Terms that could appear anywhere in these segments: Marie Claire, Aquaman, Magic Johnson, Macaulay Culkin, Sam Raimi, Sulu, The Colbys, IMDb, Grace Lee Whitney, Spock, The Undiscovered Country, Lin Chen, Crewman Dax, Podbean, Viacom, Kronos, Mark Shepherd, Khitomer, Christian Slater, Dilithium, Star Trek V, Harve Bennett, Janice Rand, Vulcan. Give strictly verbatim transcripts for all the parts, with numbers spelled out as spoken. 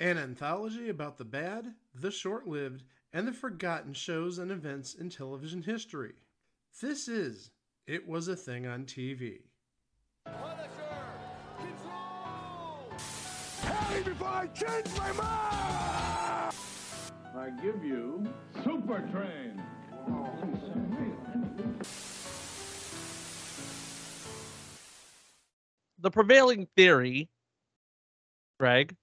An anthology about the bad, the short-lived, and the forgotten shows and events in television history. This is It Was a Thing on T V. Punisher! Control! Tell me before I change my mind! I give you Super Train! The prevailing theory, Greg,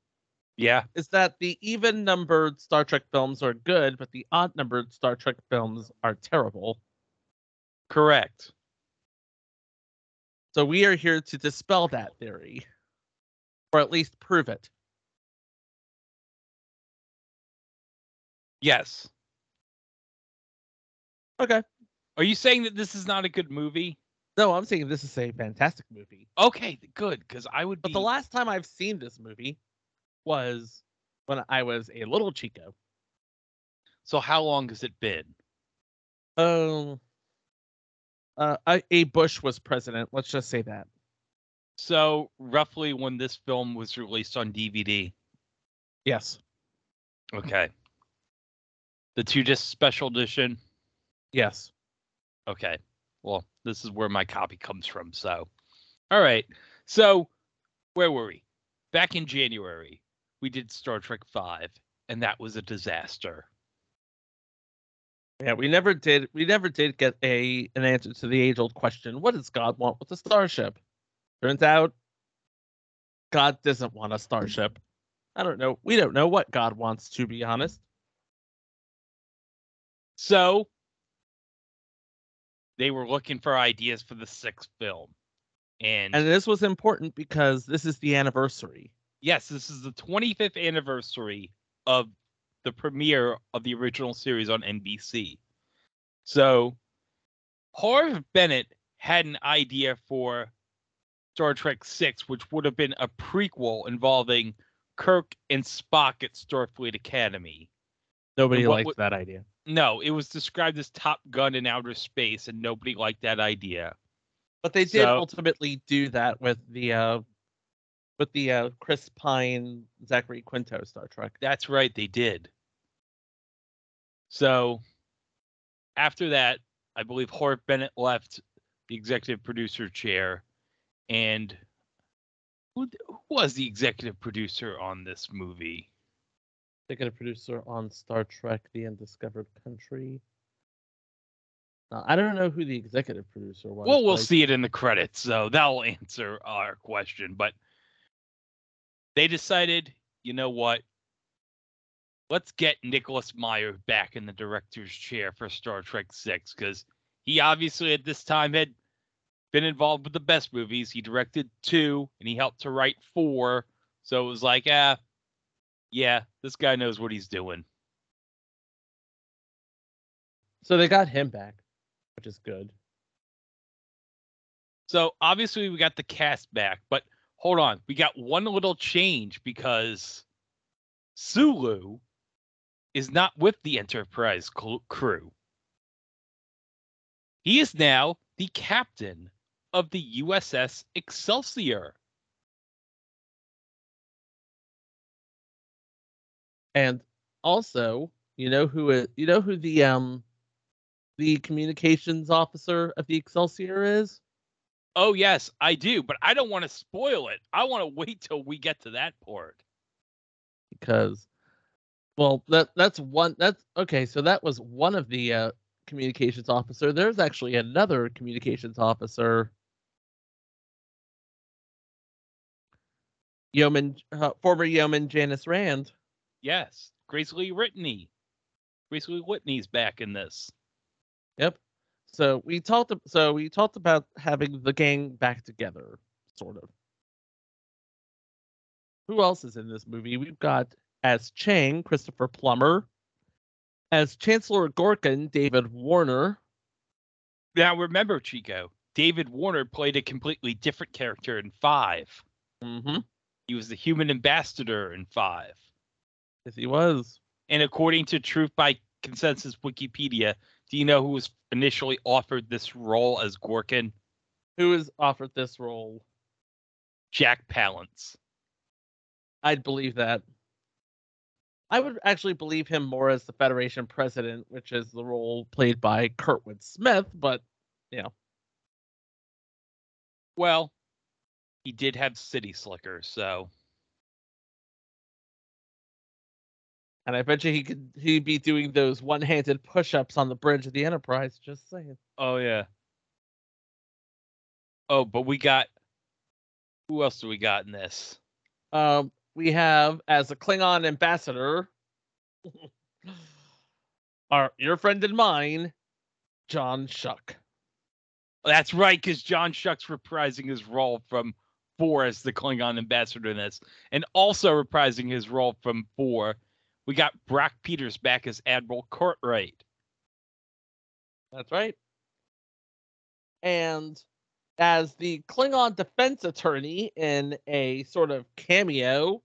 yeah, is that the even-numbered Star Trek films are good, but the odd-numbered Star Trek films are terrible. Correct. So we are here to dispel that theory, or at least prove it. Yes. Okay. Are you saying that this is not a good movie? No, I'm saying this is a fantastic movie. Okay, good, because I would be... But the last time I've seen this movie was when I was a little Chico. So how long has it been? Oh, uh, uh, a Bush was president. Let's just say that. So roughly when this film was released on D V D? Yes. Okay. The two disc special edition? Yes. Okay. Well, this is where my copy comes from. So, all right. So, where were we? Back in January, we did Star Trek V, and that was a disaster. Yeah, we never did. We never did get a an answer to the age-old question: what does God want with a starship? Turns out, God doesn't want a starship. I don't know. We don't know what God wants, to be honest. So. They were looking for ideas for the sixth film. And, and this was important because this is the anniversary. Yes, this is the twenty-fifth anniversary of the premiere of the original series on N B C. So, Harve Bennett had an idea for Star Trek six, which would have been a prequel involving Kirk and Spock at Starfleet Academy. Nobody liked w- that idea. No, it was described as Top Gun in outer space, and nobody liked that idea. But they did so, ultimately do that with the uh, with the uh, Chris Pine, Zachary Quinto Star Trek. That's right, they did. So, after that, I believe Harve Bennett left the executive producer chair, and who, who was the executive producer on this movie? They got a producer on Star Trek, The Undiscovered Country. Now, I don't know who the executive producer was. Well, we'll like... see it in the credits, so that'll answer our question. But they decided, you know what? Let's get Nicholas Meyer back in the director's chair for Star Trek six, because he obviously at this time had been involved with the best movies. He directed two, and he helped to write four. So it was like, ah, yeah, this guy knows what he's doing. So they got him back, which is good. So obviously we got the cast back, but hold on. We got one little change because Sulu is not with the Enterprise crew. He is now the captain of the U S S Excelsior. And also, you know who is, you know who the um the communications officer of the Excelsior is? Oh yes, I do, but I don't want to spoil it. I want to wait till we get to that part. Because well, that that's one that's okay, so that was one of the uh, communications officer. There's actually another communications officer. Yeoman uh, former Yeoman Janice Rand. Yes, Grace Lee Whitney. Grace Lee Whitney's back in this. Yep. So we talked. So we talked about having the gang back together, sort of. Who else is in this movie? We've got as Chang, Christopher Plummer, as Chancellor Gorkin, David Warner. Now remember, Chico, David Warner played a completely different character in Five. Mm-hmm. He was the human ambassador in Five. Yes, he was. And according to Truth by Consensus Wikipedia, do you know who was initially offered this role as Gorkin? Who was offered this role? Jack Palance. I'd believe that. I would actually believe him more as the Federation president, which is the role played by Kurtwood Smith, but, you know. Well, he did have City Slicker, so. And I bet you he could, he'd be doing those one-handed push-ups on the bridge of the Enterprise, just saying. Oh, yeah. Oh, but we got, who else do we got in this? Um, we have, as a Klingon ambassador, our your friend and mine, John Shuck. That's right, because John Shuck's reprising his role from four as the Klingon ambassador in this, and also reprising his role from four. We got Brock Peters back as Admiral Cartwright. That's right. And as the Klingon defense attorney in a sort of cameo,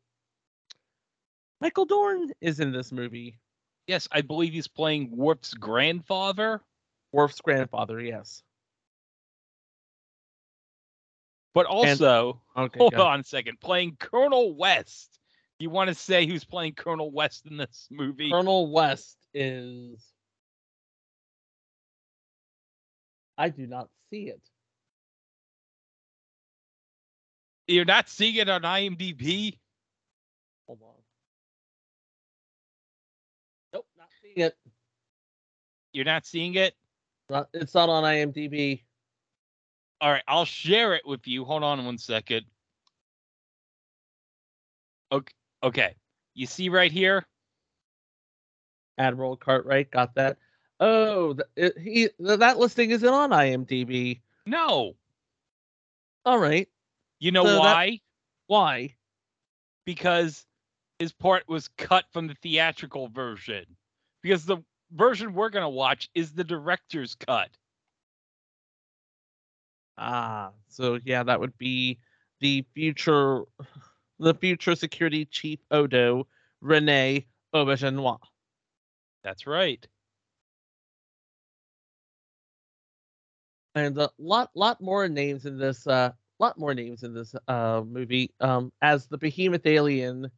Michael Dorn is in this movie. Yes, I believe he's playing Worf's grandfather. Worf's grandfather, yes. But also, and, okay, hold on a second, playing Colonel West. You want to say who's playing Colonel West in this movie? Colonel West is... I do not see it. You're not seeing it on IMDb? Hold on. Nope, not seeing it. You're not seeing it? It's not on IMDb. All right, I'll share it with you. Hold on one second. Okay. Okay, you see right here? Admiral Cartwright, got that. Oh, th- it, he, th- that listing isn't on IMDb. No. All right. You know so why? That, why? Because his part was cut from the theatrical version. Because the version we're going to watch is the director's cut. Ah, so yeah, that would be the future... The future security chief Odo, Rene Aubergenois. That's right. And a lot, lot more names in this. Uh, lot more names in this uh, movie. Um, as the behemoth alien,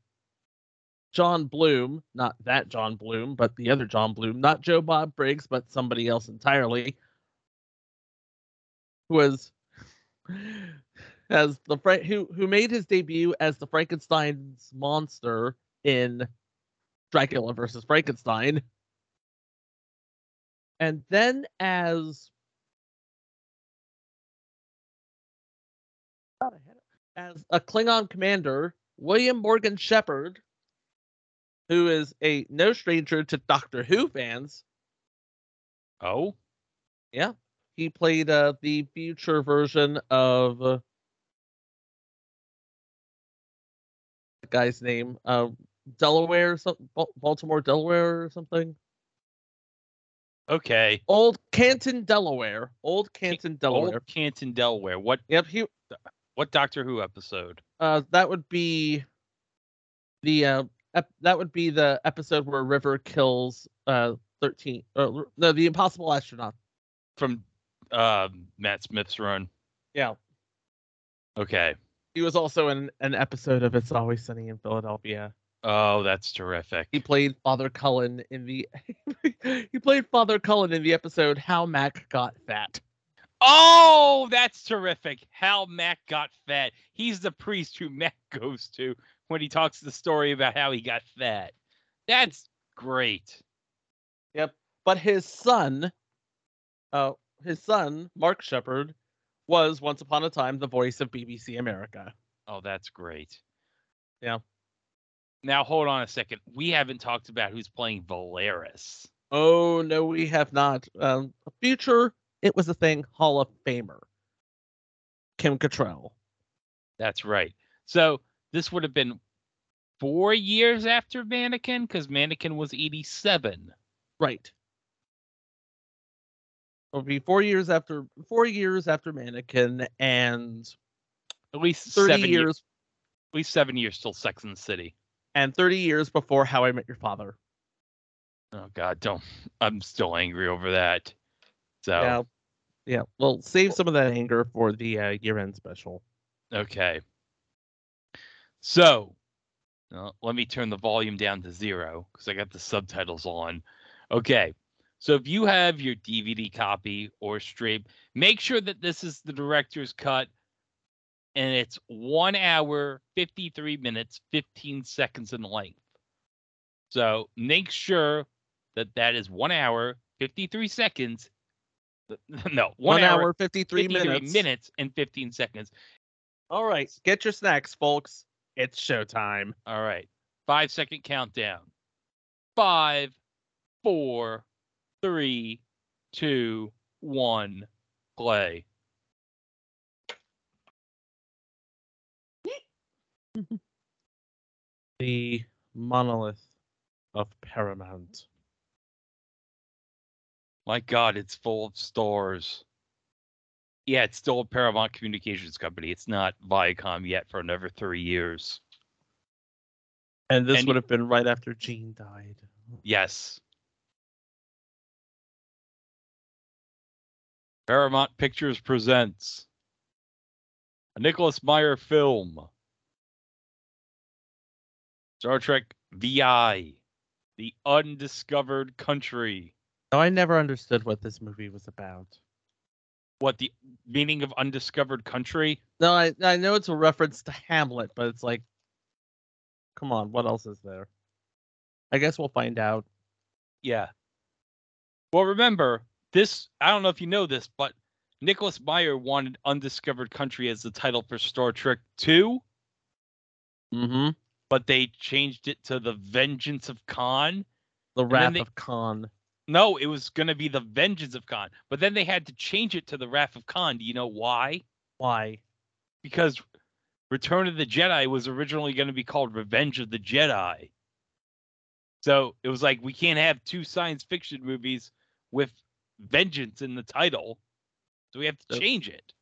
John Bloom, not that John Bloom, but the other John Bloom, not Joe Bob Briggs, but somebody else entirely, who was. As the Fra- who who made his debut as the Frankenstein's monster in Dracula versus Frankenstein, and then as as a Klingon commander, William Morgan Shepherd, who is a no stranger to Doctor Who fans. Oh, yeah, he played uh, the future version of. Uh, guy's name, uh, Delaware, some, Baltimore, Delaware or something. Okay. Old Canton, Delaware. Old Canton, Delaware. Old Canton, Delaware. What? Yep. He, what Doctor Who episode? Uh, that would be the uh, ep- that would be the episode where River kills uh thirteen. Uh, no, the Impossible Astronaut from uh Matt Smith's run. Yeah. Okay. He was also in an episode of It's Always Sunny in Philadelphia. Oh, that's terrific. He played Father Cullen in the He played Father Cullen in the episode How Mac Got Fat. Oh, that's terrific. How Mac Got Fat. He's the priest who Mac goes to when he talks the story about how he got fat. That's great. Yep. But his son, uh, his son, Mark Shepherd, was once upon a time the voice of B B C America. Oh, that's great. Yeah. Now, hold on a second. We haven't talked about who's playing Valeris. Oh, no, we have not. Um, future, it was a thing, Hall of Famer. Kim Cattrall. That's right. So this would have been four years after Mannequin, because Mannequin was eighty-seven. Right. It'll be four years after four years after Mannequin, and at least thirty seven years, years, at least seven years till Sex and the City, and thirty years before How I Met Your Father. Oh God, don't! I'm still angry over that. So yeah, yeah. Well, save some of that anger for the uh, year-end special. Okay. So Uh, let me turn the volume down to zero because I got the subtitles on. Okay. So if you have your D V D copy or stream, make sure that this is the director's cut and it's one hour, fifty-three minutes, fifteen seconds in length. So make sure that that is one hour, fifty-three seconds. No, one, one hour, hour, fifty-three, fifty-three minutes. minutes and fifteen seconds. All right. Get your snacks, folks. It's showtime. All right. Five second countdown. Five, four, three, two, one, play. The monolith of Paramount. My God, it's full of stars. Yeah, it's still a Paramount Communications company. It's not Viacom yet for another three years. And this and would have been right after Gene died. Yes. Paramount Pictures presents a Nicholas Meyer film, Star Trek five, The Undiscovered Country. No, I never understood what this movie was about. What, the meaning of Undiscovered Country? No, I, I know it's a reference to Hamlet, but it's like, come on, what else is there? I guess we'll find out. Yeah. Well, remember, this, I don't know if you know this, but Nicholas Meyer wanted Undiscovered Country as the title for Star Trek two. Mm-hmm. But they changed it to The Vengeance of Khan. The Wrath they, of Khan. No, it was going to be The Vengeance of Khan. But then they had to change it to The Wrath of Khan. Do you know why? Why? Because Return of the Jedi was originally going to be called Revenge of the Jedi. So it was like, we can't have two science fiction movies with vengeance in the title. So we have to so, change it.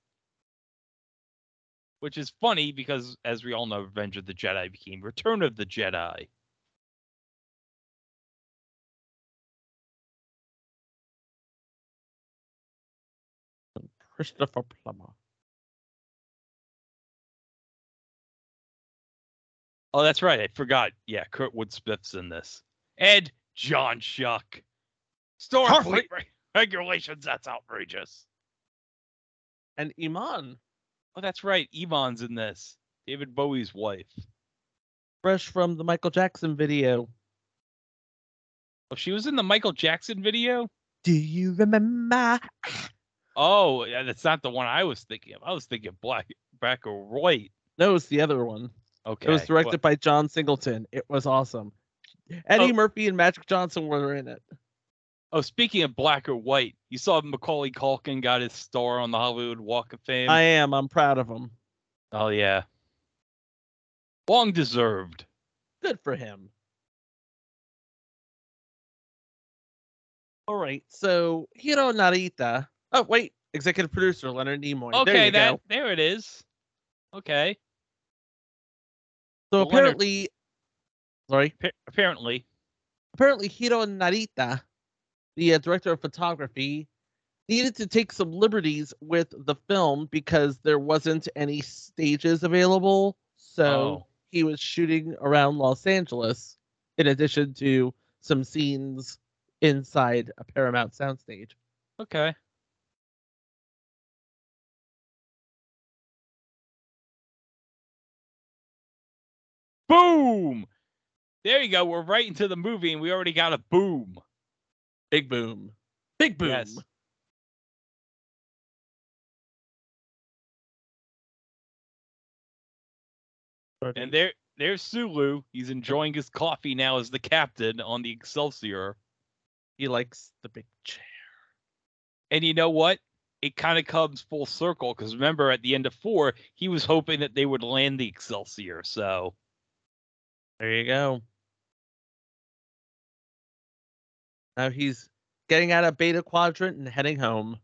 Which is funny because, as we all know, Revenge of the Jedi became Return of the Jedi. Christopher Plummer. Oh, that's right. I forgot. Yeah, Kurtwood Smith's in this. And John Shuck. Starfleet re- regulations. That's outrageous. And Iman. Oh, that's right. Iman's in this. David Bowie's wife. Fresh from the Michael Jackson video. Oh, she was in the Michael Jackson video? Do you remember? Oh, yeah, that's not the one I was thinking of. I was thinking Black, Black or White. No, it's the other one. Okay. It was directed what? by John Singleton. It was awesome. Eddie oh. Murphy and Magic Johnson were in it. Oh, speaking of Black or White, you saw Macaulay Culkin got his star on the Hollywood Walk of Fame? I am. I'm proud of him. Oh, yeah. Long deserved. Good for him. All right, so Hiro Narita. Oh, wait. Executive producer, Leonard Nimoy. Okay, there, you that, go. there it is. Okay. So well, apparently... Leonard, sorry? Pa- apparently. Apparently, Hiro Narita, the uh, director of photography, needed to take some liberties with the film because there wasn't any stages available. So oh. he was shooting around Los Angeles, in addition to some scenes inside a Paramount soundstage. Okay. Boom! There you go. We're right into the movie, and we already got a boom. Big boom. Big boom. Yes. And there, there's Sulu. He's enjoying his coffee now as the captain on the Excelsior. He likes the big chair. And you know what? It kind of comes full circle, because remember, at the end of four, he was hoping that they would land the Excelsior, so... There you go. Now he's getting out of Beta Quadrant and heading home.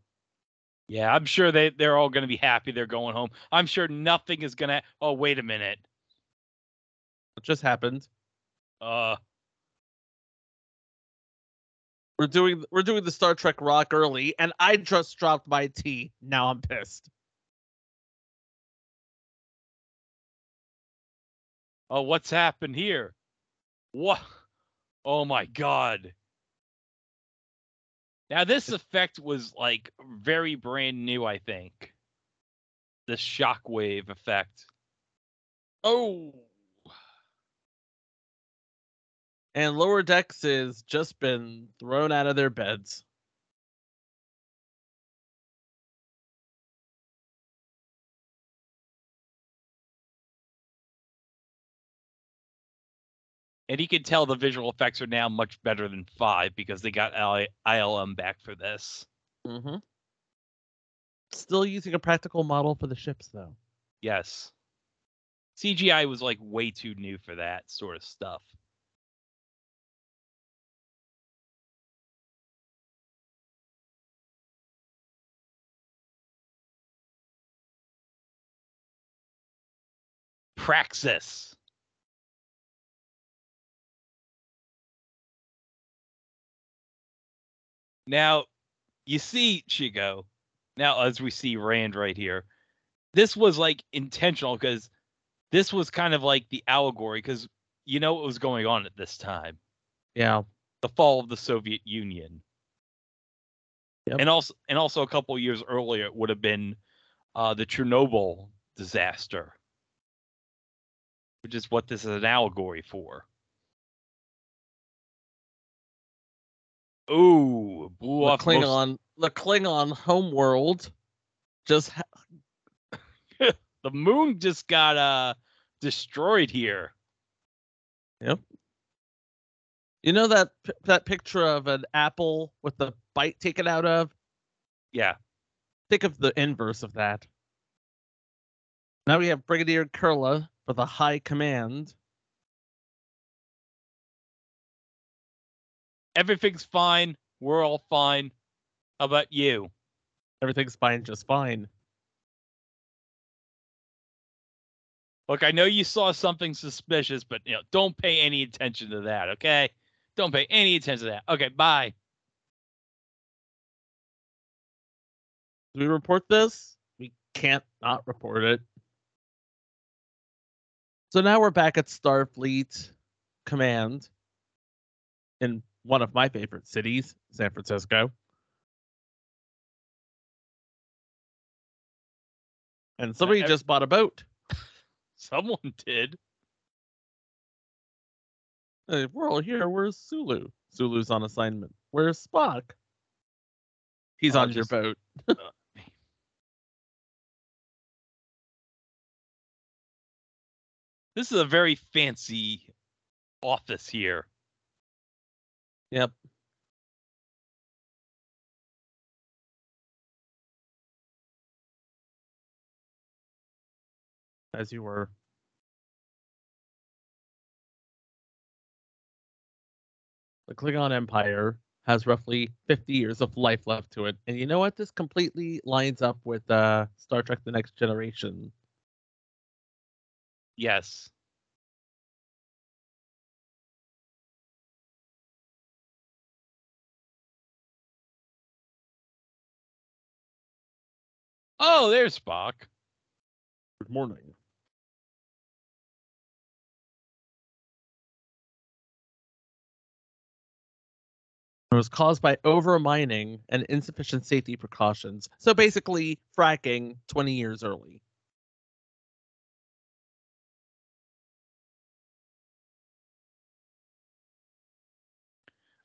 Yeah, I'm sure they, they're all going to be happy they're going home. I'm sure nothing is going to... Oh, wait a minute. What just happened? Uh, We're doing we're doing the Star Trek rock early, and I just dropped my tea. Now I'm pissed. Oh, what's happened here? What? Oh my God. Now this effect was like very brand new, I think. The shockwave effect. Oh. And Lower Decks has just been thrown out of their beds. And you can tell the visual effects are now much better than five because they got I L M back for this. Mm-hmm. Still using a practical model for the ships, though. Yes. C G I was like way too new for that sort of stuff. Praxis. Now, you see, Chico, now as we see Rand right here, this was like intentional because this was kind of like the allegory because you know what was going on at this time. Yeah. The fall of the Soviet Union. Yep. And also and also a couple of years earlier, it would have been uh, the Chernobyl disaster, which is what this is an allegory for. Ooh, blew off the Klingon, most... the Klingon homeworld. Just ha- the moon just got uh destroyed here. Yep. You know that that picture of an apple with the bite taken out of? Yeah. Think of the inverse of that. Now we have Brigadier Kurla with a high command. Everything's fine. We're all fine. How about you? Everything's fine, just fine. Look, I know you saw something suspicious, but you know, don't pay any attention to that, okay? Don't pay any attention to that. Okay, bye. Do we report this? We can't not report it. So now we're back at Starfleet Command. In one of my favorite cities, San Francisco. And somebody just bought a boat. Someone did. Hey, we're all here. Where's Sulu? Sulu's on assignment. Where's Spock? He's I'll on just... your boat. This is a very fancy office here. Yep. As you were. The Klingon Empire has roughly fifty years of life left to it. And you know what? This completely lines up with uh, Star Trek The Next Generation. Yes. Oh, there's Spock. Good morning. It was caused by overmining and insufficient safety precautions. So basically, fracking twenty years early.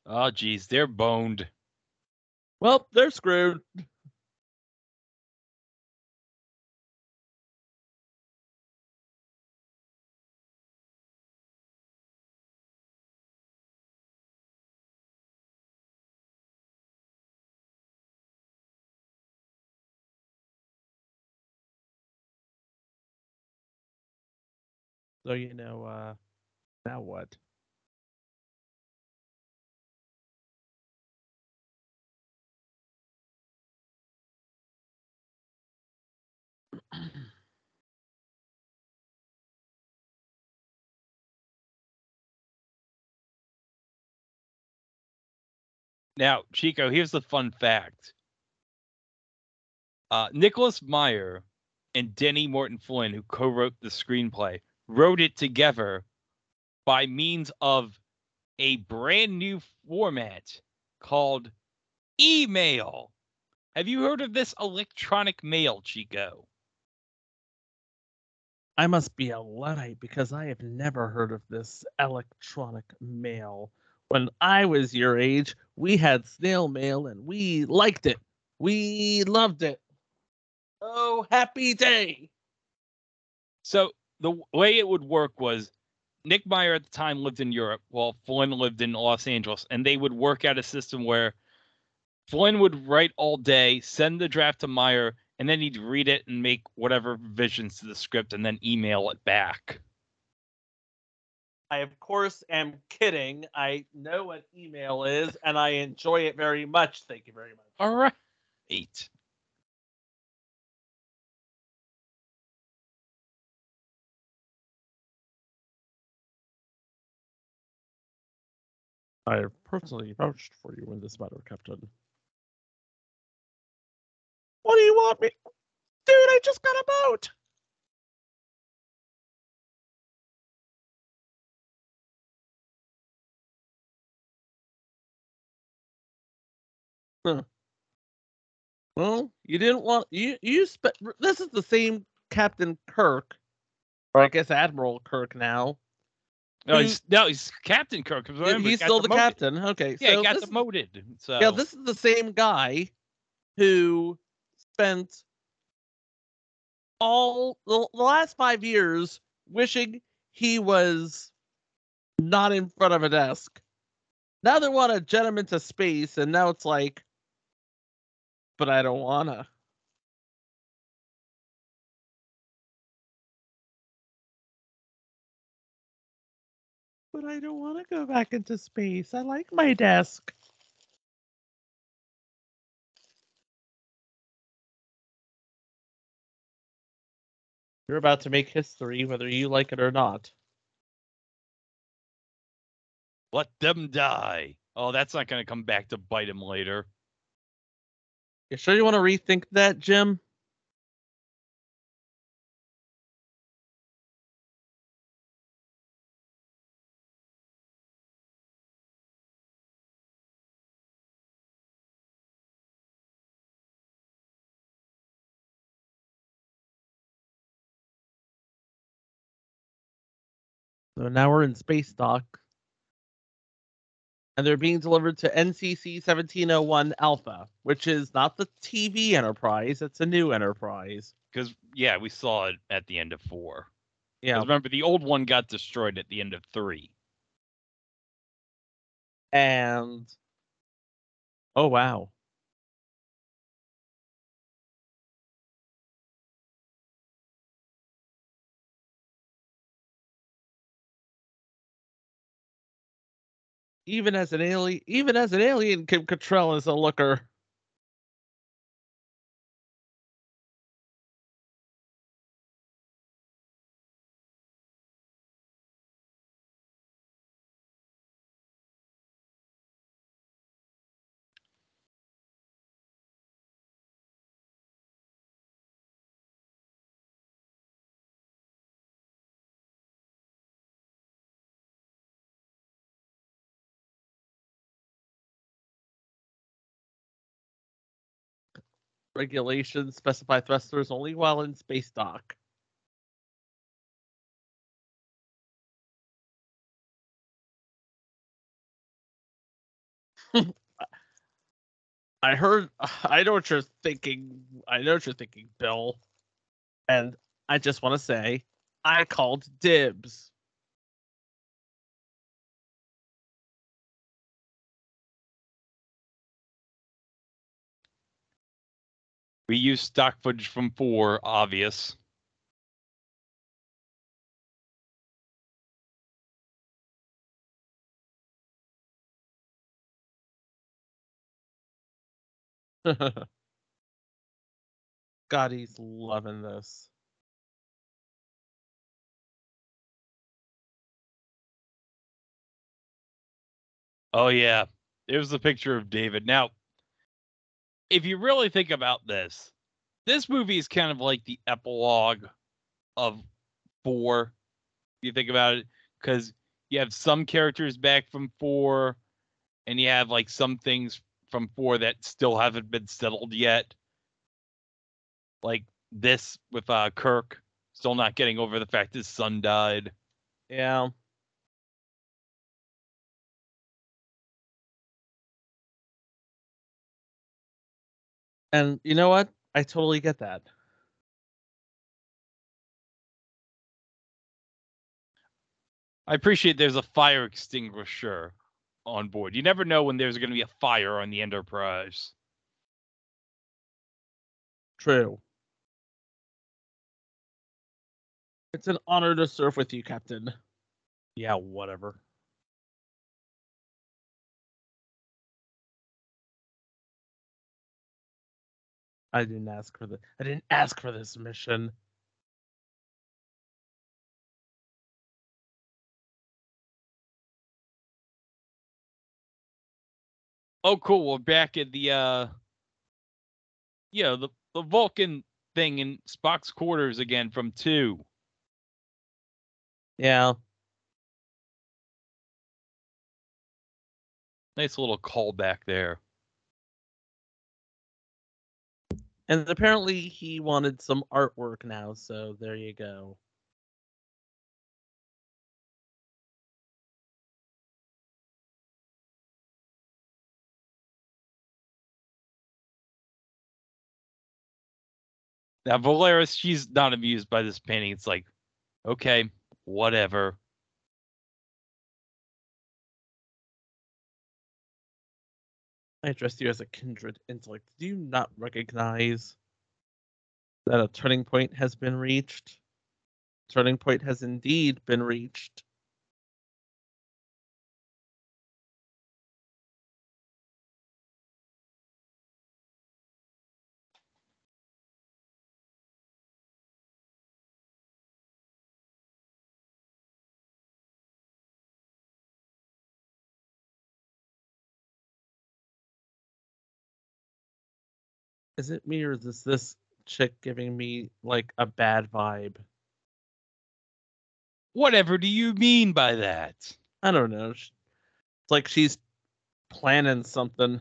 Oh, geez, they're boned. Well, they're screwed. So, you know, uh, now what? Now, Chico, here's the fun fact. Uh, Nicholas Meyer and Denny Morton Flynn, who co-wrote the screenplay, wrote it together by means of a brand new format called email. Have you heard of this electronic mail, Chico? I must be a Luddite because I have never heard of this electronic mail. When I was your age, we had snail mail and we liked it. We loved it. Oh, happy day. So the way it would work was Nick Meyer at the time lived in Europe while Flynn lived in Los Angeles, and they would work out a system where Flynn would write all day, send the draft to Meyer, and then he'd read it and make whatever revisions to the script and then email it back. I, of course, am kidding. I know what email is, and I enjoy it very much. Thank you very much. All right. Eight. I have personally vouched for you in this matter, Captain. What do you want me? Dude, I just got a boat! Huh. Well, you didn't want... You, you spe- this is the same Captain Kirk, or I guess Admiral Kirk now. No, he's, he's, no, he's Captain Kirk. Remember, he's he still the demoted. Captain. Okay. Yeah, so he got demoted. So. Yeah, this is the same guy who... spent all the last five years wishing he was not in front of a desk. Now they want to jet him into space, and now it's like, but I don't want to. But I don't want to go back into space. I like my desk. You're about to make history, whether you like it or not. Let them die. Oh, that's not going to come back to bite him later. You sure you want to rethink that, Jim? So now we're in space dock. And they're being delivered to N C C seventeen oh one Alpha, which is not the T V Enterprise, it's a new Enterprise. Because, yeah, we saw it at the end of four. Yeah. Remember, the old one got destroyed at the end of three. And... oh, wow. Even as an alien, even as an alien, Kim Cattrall is a looker. Regulations specify thrusters only while in space dock. I heard, I know what you're thinking, I know what you're thinking, Bill. And I just want to say, I called dibs. We used stock footage from four, obvious. God, he's loving this. Oh, yeah. Here's the picture of David. Now, if you really think about this, this movie is kind of like the epilogue of four, you think about it, because you have some characters back from four, and you have like some things from four that still haven't been settled yet. Like this with uh, Kirk still not getting over the fact his son died. Yeah. And you know what? I totally get that. I appreciate there's a fire extinguisher on board. You never know when there's going to be a fire on the Enterprise. True. It's an honor to serve with you, Captain. Yeah, whatever. I didn't ask for the. I didn't ask for this mission. Oh, cool. We're back at the, uh, you know, the, the Vulcan thing in Spock's quarters again from two. Yeah. Nice little callback there. And apparently he wanted some artwork now, so there you go. Now, Valeris, she's not amused by this painting. It's like, okay, whatever. I address you as a kindred intellect. Do you not recognize that a turning point has been reached? Turning point has indeed been reached. Is it me or is this, this chick giving me, like, a bad vibe? Whatever do you mean by that? I don't know. It's like she's planning something.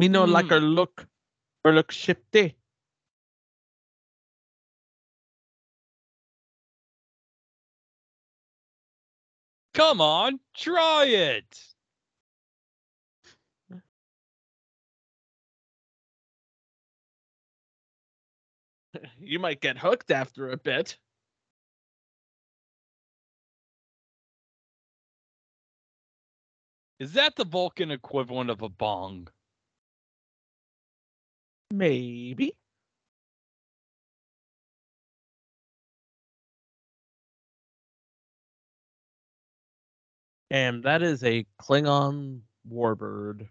Me no mm. like her look. Her look shifty. Come on, try it! You might get hooked after a bit. Is that the Vulcan equivalent of a bong? Maybe. And that is a Klingon warbird.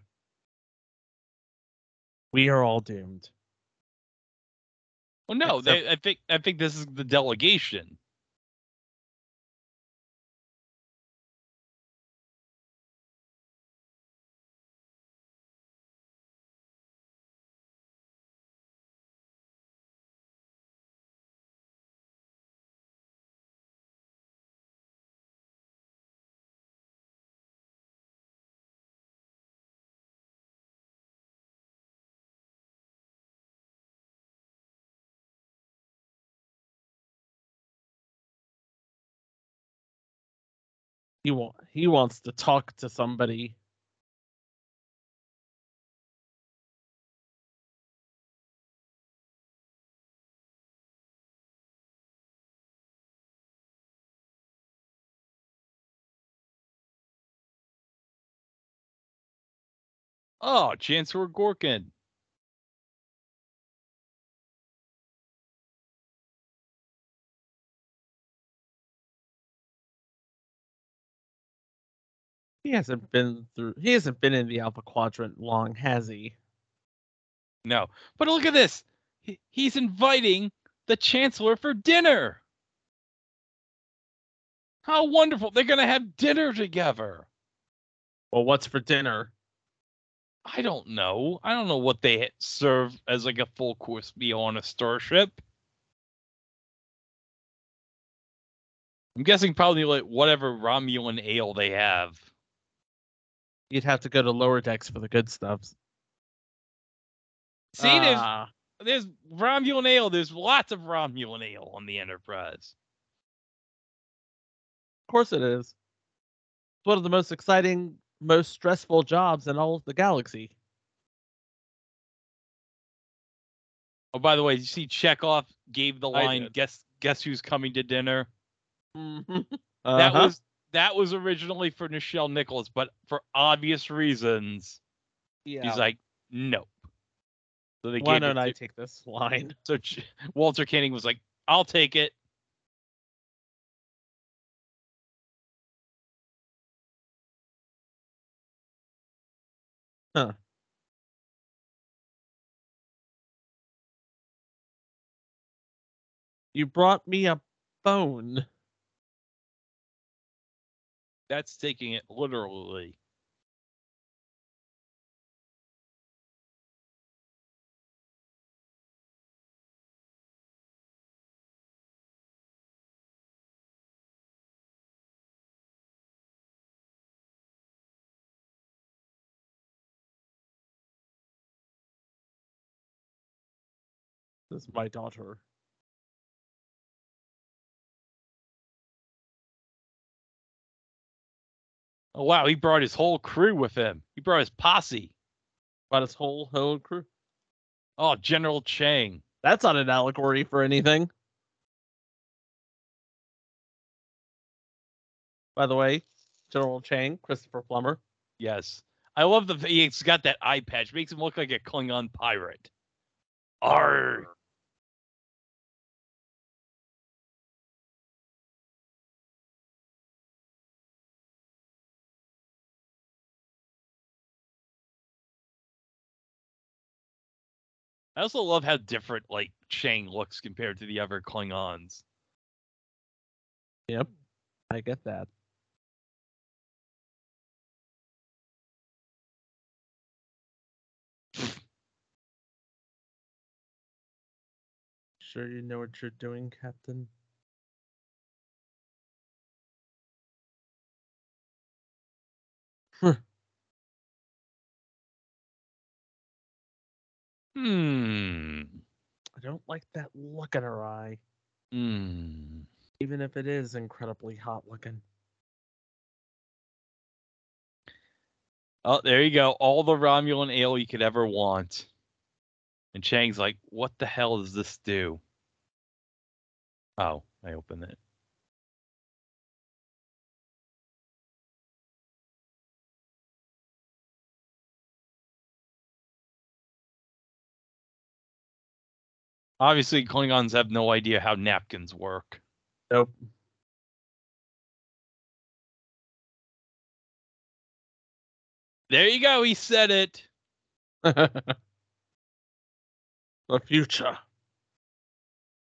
We are all doomed. Well, no, Except, they, I think I think this is the delegation. He want, he wants to talk to somebody. Oh, Chancellor Gorkin. He hasn't been through. He hasn't been in the Alpha Quadrant long, has he? No. But look at this. He, he's inviting the Chancellor for dinner. How wonderful! They're gonna have dinner together. Well, what's for dinner? I don't know. I don't know what they serve as like a full course meal on a starship. I'm guessing probably like whatever Romulan ale they have. You'd have to go to lower decks for the good stuff. See, uh, there's, there's Romulan ale. There's lots of Romulan ale on the Enterprise. Of course it is. It's one of the most exciting, most stressful jobs in all of the galaxy. Oh, by the way, you see Chekhov gave the line, guess guess who's coming to dinner? Mm-hmm. uh-huh. That was that was originally for Nichelle Nichols, but for obvious reasons, yeah. He's like, nope. So they Why don't I to, take this line? So Ch- Walter Koenig was like, I'll take it. Huh. You brought me a phone. That's taking it literally. This is my daughter. Oh, wow, he brought his whole crew with him. He brought his posse. Brought his whole, whole crew? Oh, General Chang. That's not an allegory for anything. By the way, General Chang, Christopher Plummer. Yes. I love the... He's got that eye patch. Makes him look like a Klingon pirate. Arr! I also love how different, like, Chang looks compared to the other Klingons. Yep, I get that. Sure you know what you're doing, Captain? Huh. Hmm. I don't like that look in her eye. Hmm. Even if it is incredibly hot looking. Oh, there you go. All the Romulan ale you could ever want. And Chang's like, what the hell does this do? Oh, I opened it. Obviously, Klingons have no idea how napkins work. Nope. There you go. He said it. The future.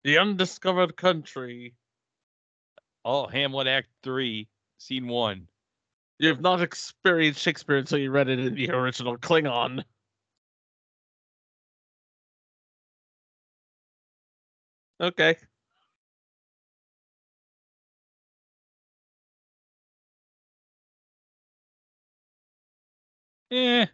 The Undiscovered Country. Oh, Hamlet Act three, Scene one. You have not experienced Shakespeare until you read it in the original Klingon. Okay. Yeah.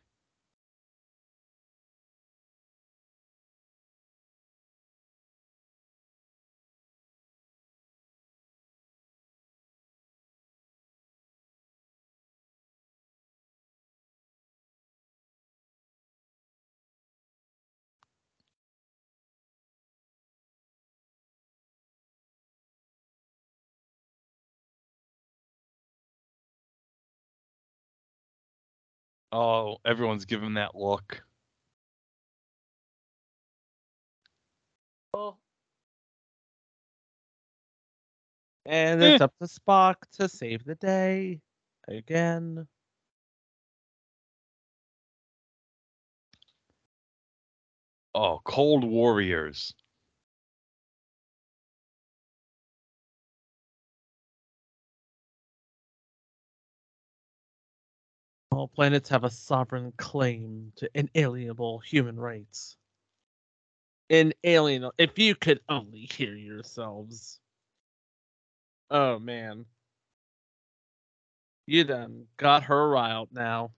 Oh, everyone's giving that look. Oh. And eh. It's up to Spock to save the day again. Oh, Cold Warriors. All planets have a sovereign claim to inalienable human rights. Inalienable. If you could only hear yourselves. Oh, man. You done got her riled now.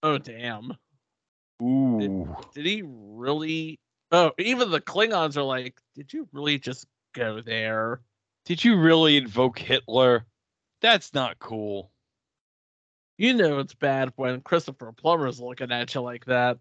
Oh, damn. Ooh. Did, did he really? Oh, even the Klingons are like, did you really just go there? Did you really invoke Hitler? That's not cool. You know it's bad when Christopher Plummer's looking at you like that.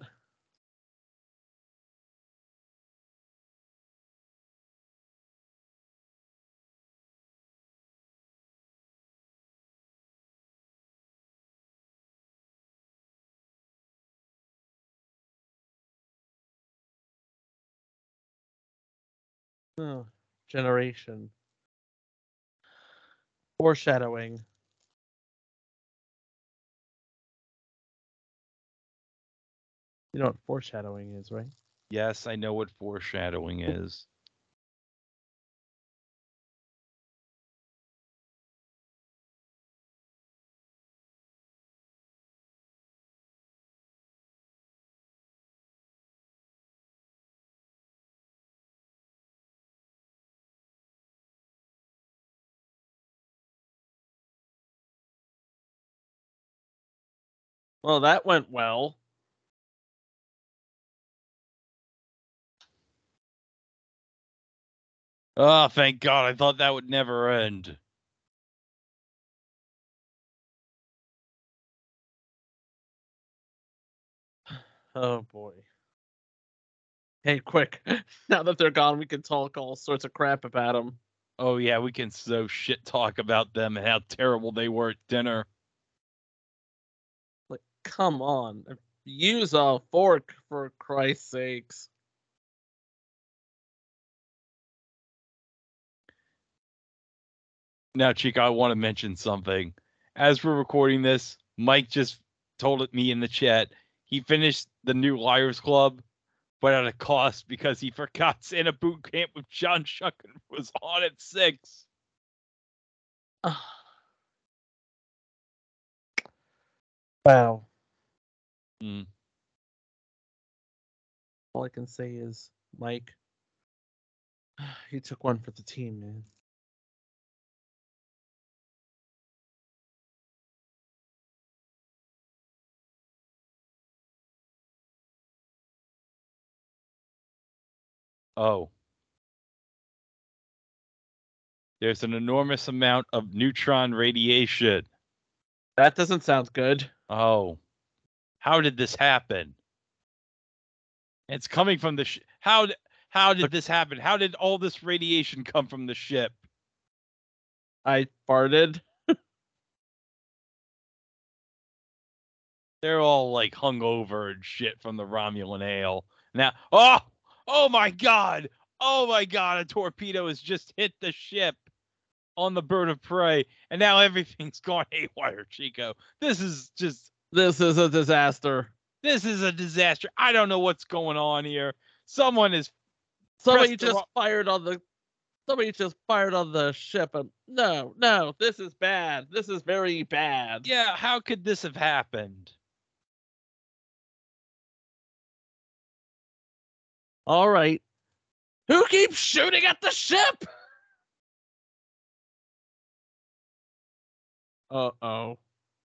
Oh, generation. Foreshadowing. You know what foreshadowing is, right? Yes, I know what foreshadowing is. Well, that went well. Oh, thank God. I thought that would never end. Oh, boy. Hey, quick. Now that they're gone, we can talk all sorts of crap about them. Oh, yeah, we can so shit talk about them and how terrible they were at dinner. Come on, use a fork for Christ's sakes. Now, Chico, I want to mention something. As we're recording this, Mike just told me in the chat he finished the new Liars Club, but at a cost because he forgot Santa Boot Camp with John Shuck was on at six. Wow. Mm. All I can say is, Mike, you took one for the team, man. Oh. There's an enormous amount of neutron radiation. That doesn't sound good. Oh. How did this happen? It's coming from the ship. How, how did this happen? How did all this radiation come from the ship? I farted. They're all like hungover and shit from the Romulan ale. Now, oh, oh my God. Oh my God. A torpedo has just hit the ship on the bird of prey. And now everything's gone haywire, Chico. This is just... This is a disaster. This is a disaster. I don't know what's going on here. Someone is somebody just wrong... fired on the somebody just fired on the ship and no, no, this is bad. This is very bad. Yeah, how could this have happened? All right. Who keeps shooting at the ship? Uh-oh.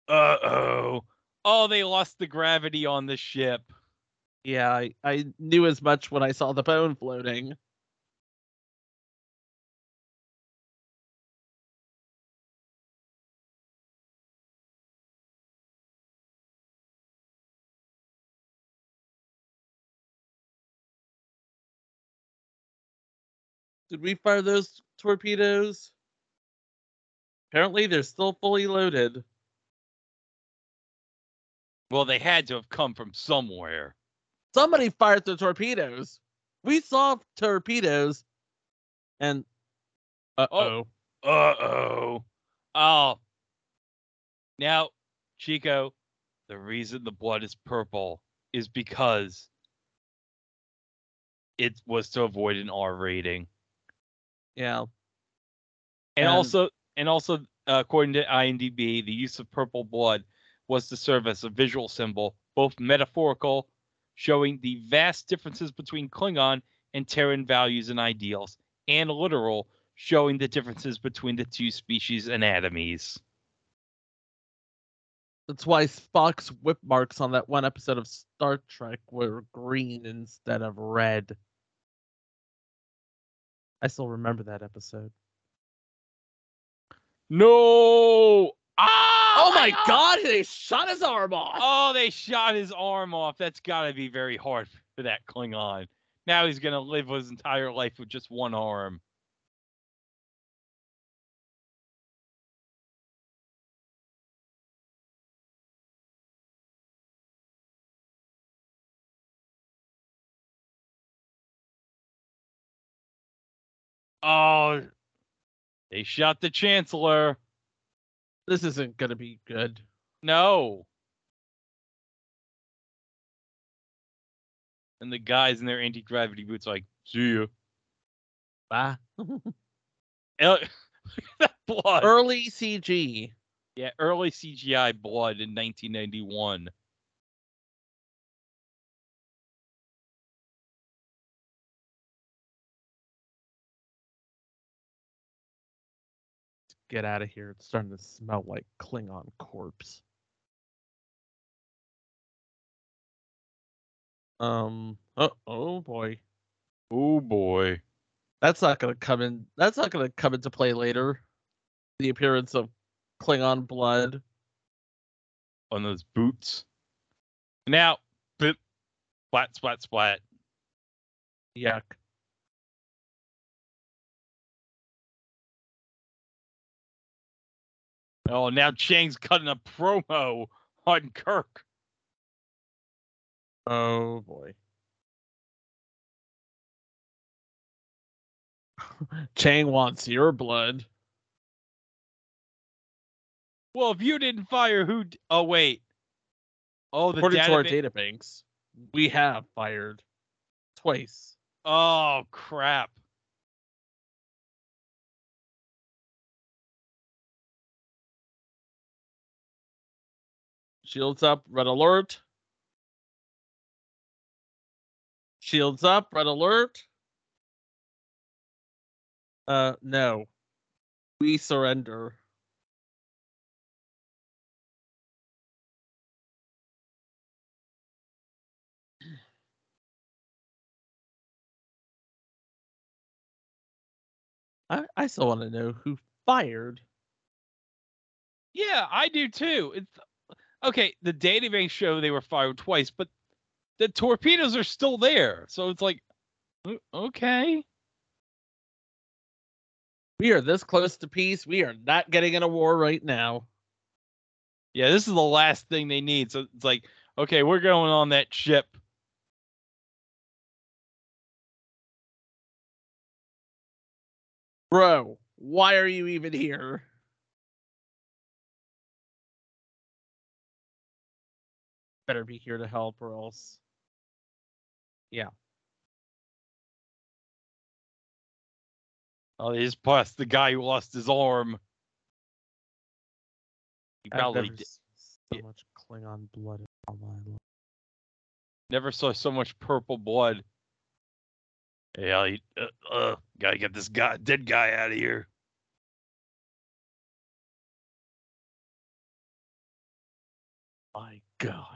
Uh-oh. Oh, they lost the gravity on the ship. Yeah, I, I knew as much when I saw the bone floating. Did we fire those torpedoes? Apparently, they're still fully loaded. Well, they had to have come from somewhere. Somebody fired the torpedoes. We saw torpedoes. And... Uh-oh. Oh. Uh-oh. Oh. Now, Chico, the reason the blood is purple is because it was to avoid an R rating. Yeah. And, and also, and also, uh, according to I M D B, the use of purple blood was to serve as a visual symbol, both metaphorical, showing the vast differences between Klingon and Terran values and ideals, and literal, showing the differences between the two species' anatomies. That's why Spock's whip marks on that one episode of Star Trek were green instead of red. I still remember that episode. No! Ah! Oh my God! They shot his arm off! Oh, they shot his arm off. That's gotta be very hard for that Klingon. Now he's gonna live his entire life with just one arm. Oh, they shot the Chancellor. This isn't going to be good. No. And the guys in their anti-gravity boots are like, see you. Bye. That blood. Early C G. Yeah, early C G I blood in nineteen ninety-one. Get out of here. It's starting to smell like Klingon corpse. Um, oh, oh boy. Oh boy. That's not going to come in. That's not going to come into play later. The appearance of Klingon blood on those boots. Now, boop, splat, splat, splat. Yuck. Oh, now Chang's cutting a promo on Kirk. Oh, boy. Chang wants your blood. Well, if you didn't fire, who... D- oh, wait. Oh, the According databank- to our databanks, we have fired twice. Oh, crap. Shields up, red alert. Shields up, red alert. Uh, no. We surrender. I, I still want to know who fired. Yeah, I do too. It's... Okay, the databank show they were fired twice, but the torpedoes are still there. So it's like, okay. We are this close to peace. We are not getting in a war right now. Yeah, this is the last thing they need. So it's like, okay, we're going on that ship. Bro, why are you even here? Better be here to help or else. Yeah. Oh, they just passed the guy who lost his arm. He I've probably never did. So much Klingon blood in all my life. Never saw so much purple blood. Yeah, hey, uh, uh, gotta get this guy, dead guy out of here. My God.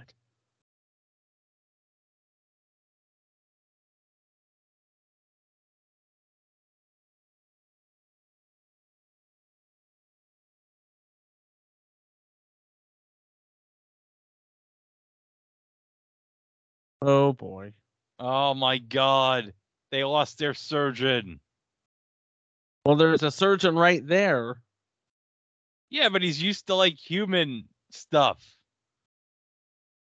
Oh, boy. Oh, my God. They lost their surgeon. Well, there's a surgeon right there. Yeah, but he's used to, like, human stuff.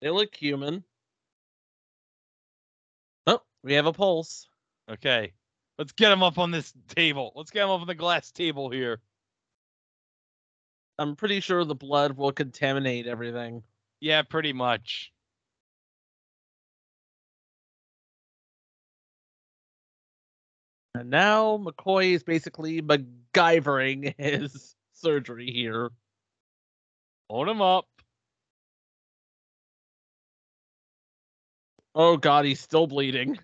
They look human. Oh, we have a pulse. Okay. Let's get him up on this table. Let's get him up on the glass table here. I'm pretty sure the blood will contaminate everything. Yeah, pretty much. And now McCoy is basically MacGyvering his surgery here. Hold him up. Oh, God, he's still bleeding.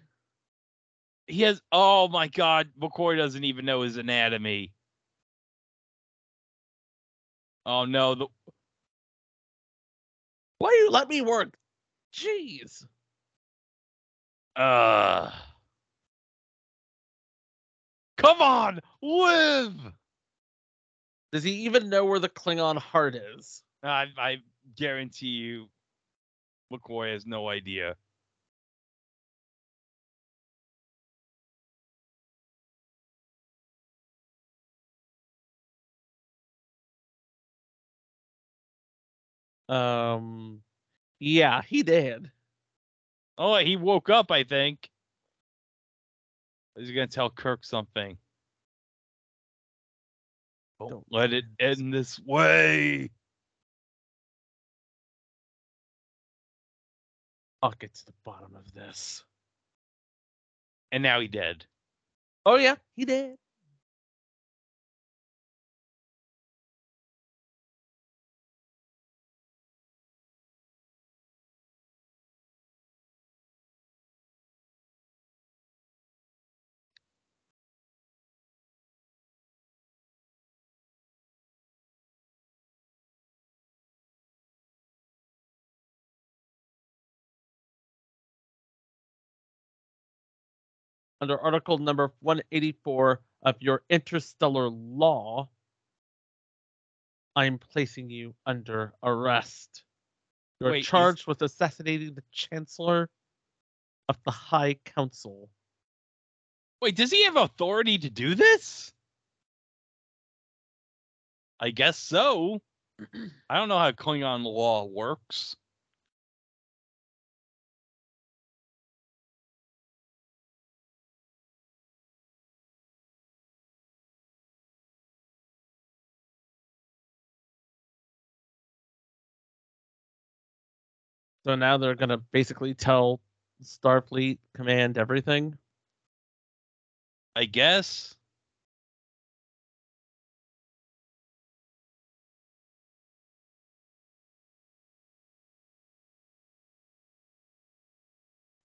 He has... Oh, my God. McCoy doesn't even know his anatomy. Oh, no. The... Why you let me work? Jeez. Uh... Come on, live! Does he even know where the Klingon heart is? I, I guarantee you, McCoy has no idea. Um, yeah, he did. Oh, he woke up, I think. He's going to tell Kirk something. Don't, Don't let it end this way. I'll get to the bottom of this. And now he dead. Oh, yeah, he dead. Under article number one eighty-four of your interstellar law, I'm placing you under arrest. You're Wait, charged is... with assassinating the Chancellor of the High Council. Wait, does he have authority to do this? I guess so. I don't know how Klingon law works. So now they're going to basically tell Starfleet Command everything? I guess.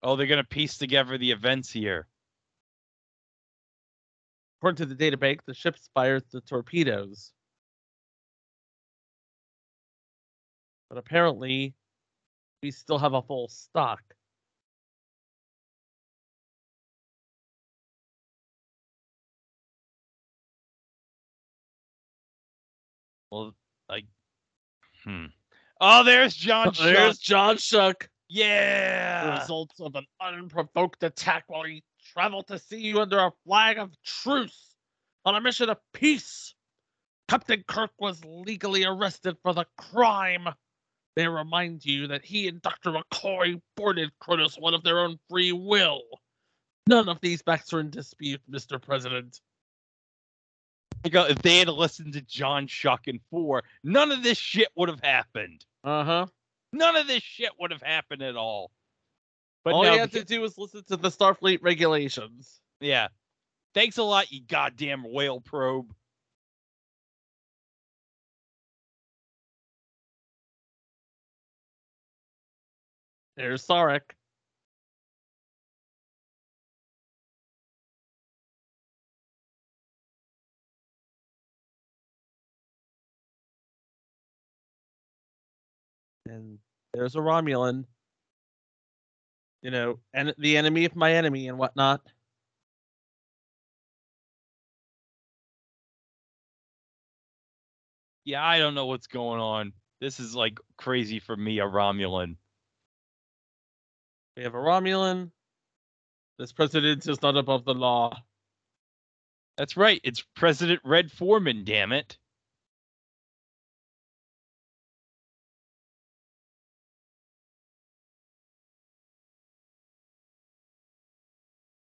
Oh, they're going to piece together the events here. According to the databank, the ship fires the torpedoes. But apparently... we still have a full stock. Well, like, hmm. Oh, there's John Shuck. There's John Shuck. Yeah. The results of an unprovoked attack while he traveled to see you under a flag of truce on a mission of peace. Captain Kirk was legally arrested for the crime. They remind you that he and Doctor McCoy boarded Kronos one of their own free will. None of these facts are in dispute, Mister President. If they had listened to John Shuck in four, none of this shit would have happened. Uh-huh. None of this shit would have happened at all. But all you have to do is listen to the Starfleet regulations. Yeah. Thanks a lot, you goddamn whale probe. There's Sarek. And there's a Romulan. You know, and the enemy of my enemy and whatnot. Yeah, I don't know what's going on. This is like crazy for me, a Romulan. We have a Romulan. This president is not above the law. That's right. It's President Red Foreman, damn it.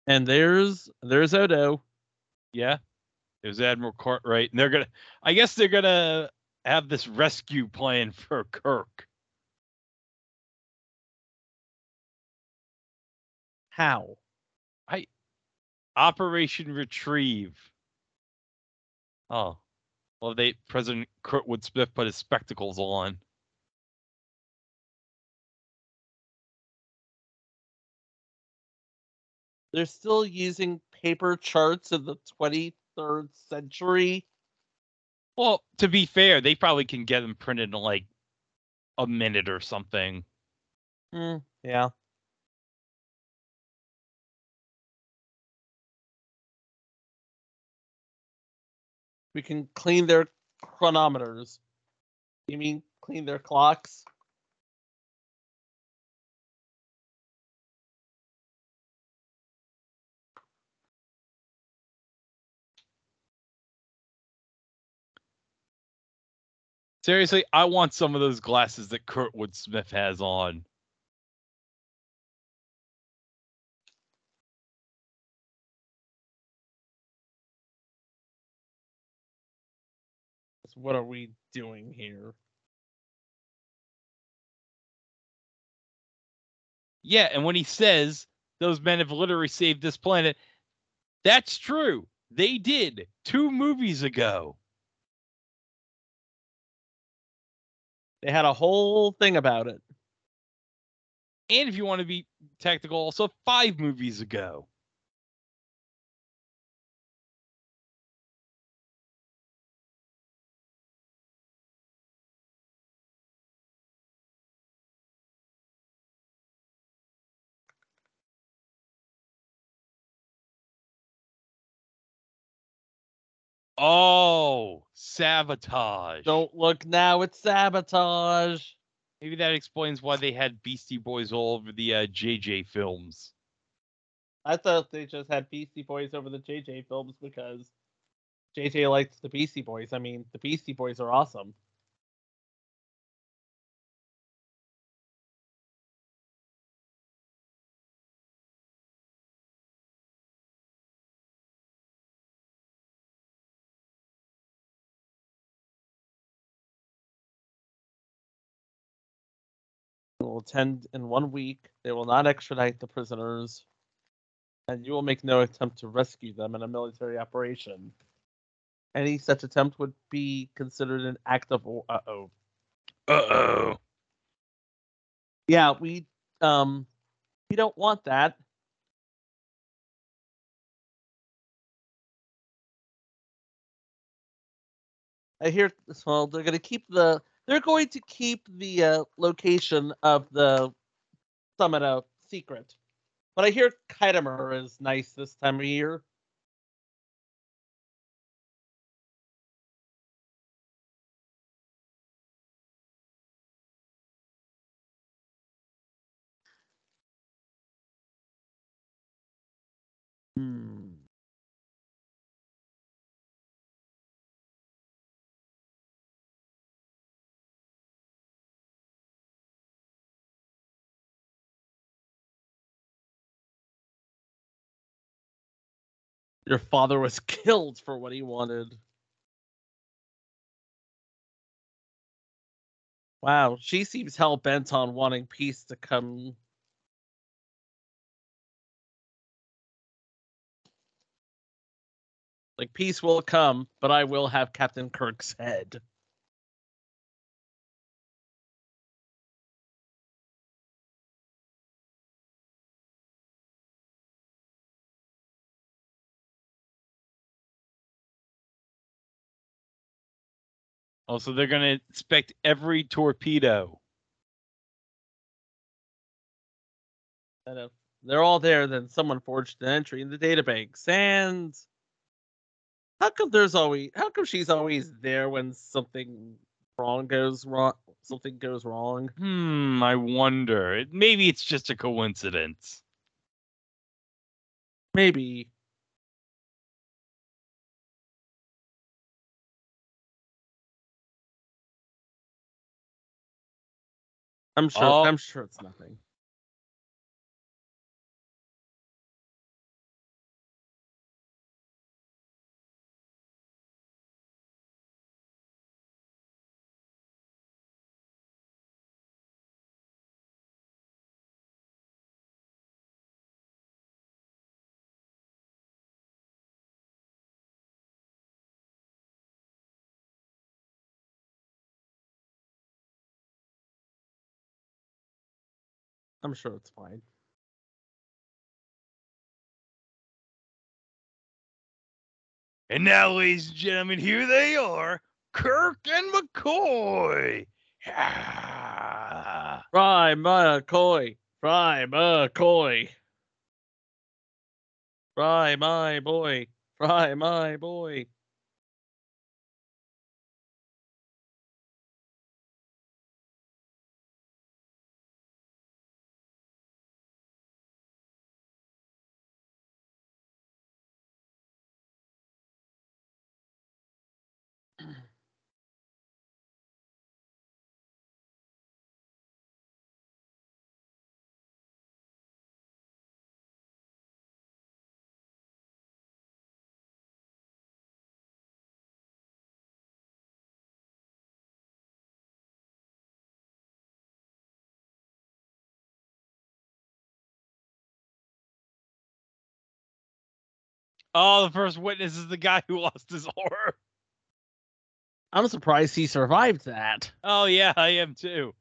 And there's there's Odo. Yeah. There's Admiral Cartwright. And they're gonna I guess they're gonna have this rescue plan for Kirk. How? I Operation Retrieve. Oh. Well, they President Kurtwood Smith put his spectacles on. They're still using paper charts in the twenty-third century. Well, to be fair, they probably can get them printed in like a minute or something. Mm, yeah. We can clean their chronometers. You mean clean their clocks? Seriously, I want some of those glasses that Kurtwood Smith has on. What are we doing here? Yeah, and when he says those men have literally saved this planet, that's true. They did two movies ago. They had a whole thing about it. And if you want to be tactical, also five movies ago. Oh, sabotage. Don't look now, it's sabotage. Maybe that explains why they had Beastie Boys all over the uh, J J films. I thought they just had Beastie Boys over the J J films because J J likes the Beastie Boys. I mean, the Beastie Boys are awesome. Will attend in one week. They will not extradite the prisoners, and you will make no attempt to rescue them in a military operation. Any such attempt would be considered an act of uh oh, uh oh. Yeah, we um, we don't want that. I hear. Well, they're going to keep the. They're going to keep the uh, location of the summit a secret. But I hear Khitomer is nice this time of year. Hmm. Your father was killed for what he wanted. Wow, she seems hell-bent on wanting peace to come. Like, peace will come, but I will have Captain Kirk's head. Also, they're going to inspect every torpedo. And if they're all there, then someone forged an entry in the databanks. And how come there's always how come she's always there when something wrong goes wrong? Something goes wrong. Hmm, I wonder. It, maybe it's just a coincidence. Maybe. I'm sure. Oh. I'm sure it's nothing. I'm sure it's fine. And now, ladies and gentlemen, here they are, Kirk and McCoy. Yeah. Fry McCoy. Fry McCoy. Fry my boy. Fry my boy. Oh, the first witness is the guy who lost his oar. I'm surprised he survived that. Oh, yeah, I am too.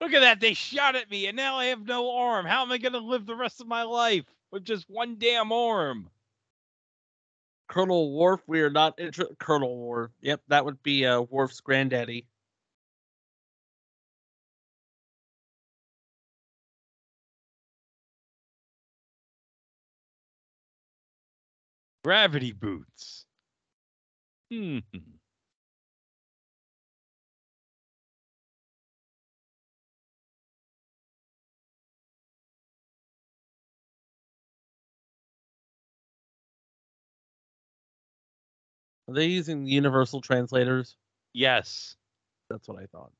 Look at that. They shot at me, and now I have no arm. How am I going to live the rest of my life with just one damn arm? Colonel Worf, we are not... Inter- Colonel Worf. Yep, that would be uh, Worf's granddaddy. Gravity boots. Hmm. Are they using the universal translators? Yes. That's what I thought.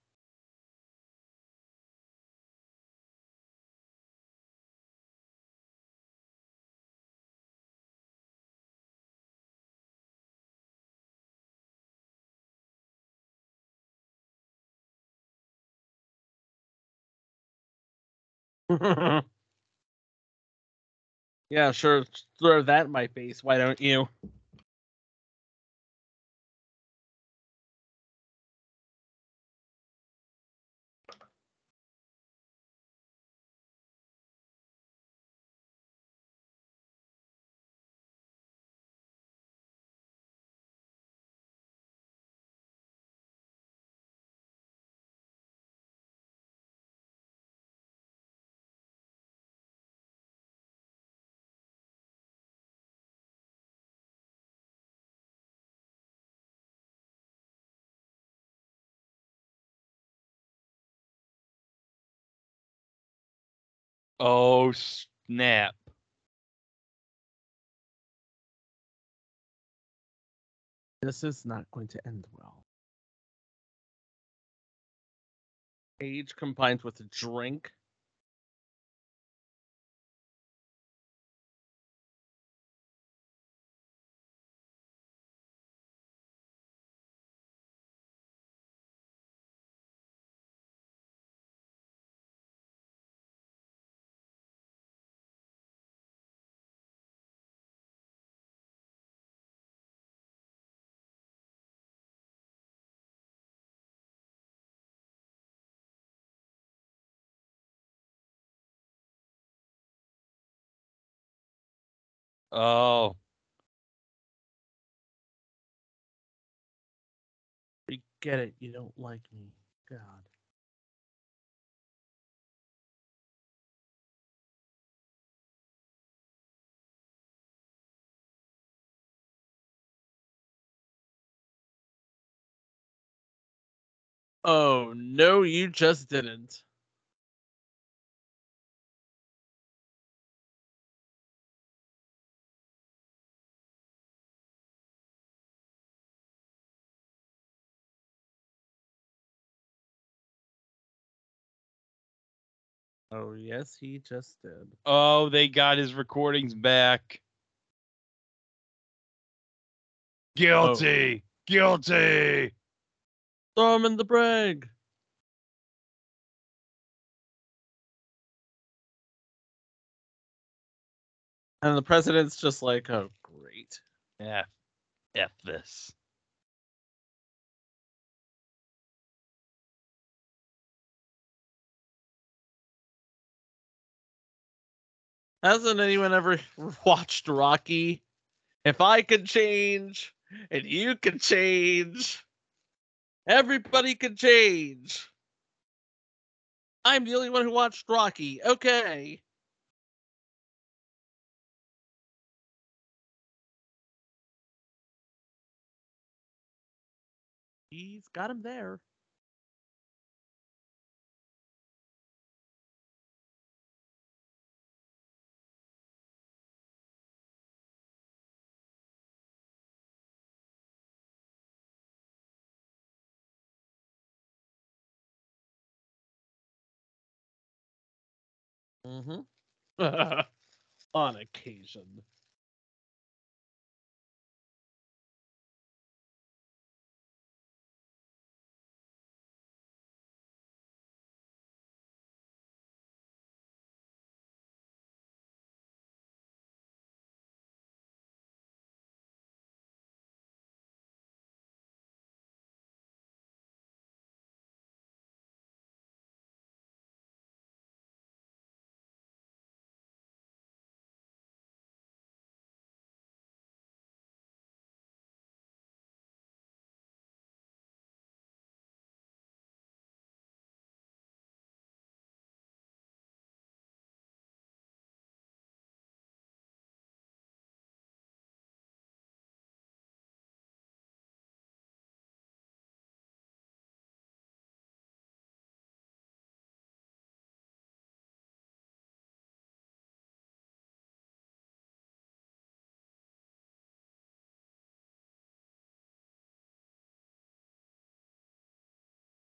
Yeah, sure. Throw that in my face. Why don't you? Oh, snap. This is not going to end well. Age combined with a drink. Oh. We get it. You don't like me. God. Oh, no, you just didn't. Oh, yes, he just did. Oh, they got his recordings back. Guilty! Oh. Guilty! Throw him in the brig! And the president's just like, oh, great. Yeah. F this. Hasn't anyone ever watched Rocky? If I could change, and you could change, everybody could change. I'm the only one who watched Rocky. Okay. He's got him there. Mm-hmm. On occasion.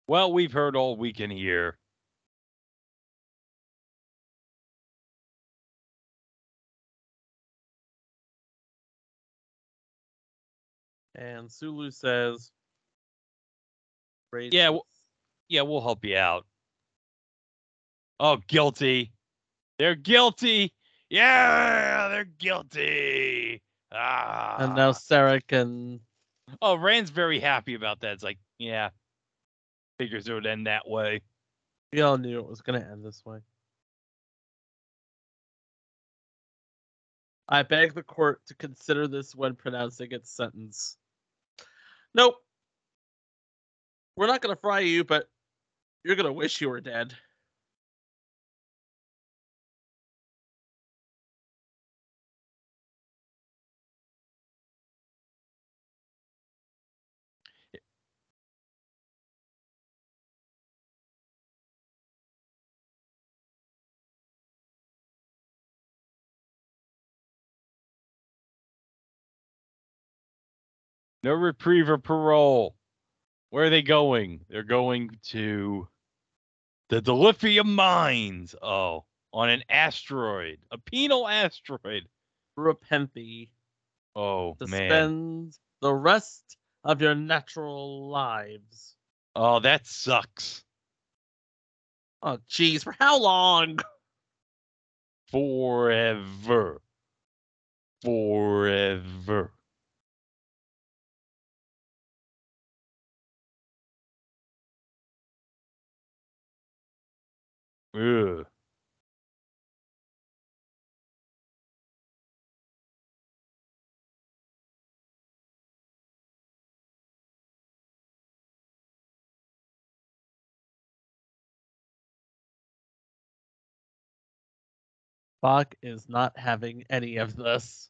Well, we've heard all we can hear. And Sulu says, yeah, w- yeah, we'll help you out. Oh, guilty. They're guilty. Yeah, they're guilty. Ah. And now Sarah can... Oh, Rand's very happy about that. It's like, yeah. Figures it would end that way. We all knew it was going to end this way. I beg the court to consider this when pronouncing its sentence. Nope. We're not going to fry you, but you're going to wish you were dead. No reprieve or parole. Where are they going? They're going to the Dilithium mines. Oh, on an asteroid. A penal asteroid. Rura Penthe. Oh, to man. To spend the rest of your natural lives. Oh, that sucks. Oh, jeez. For how long? Forever. Forever. Ugh. Spock is not having any of this.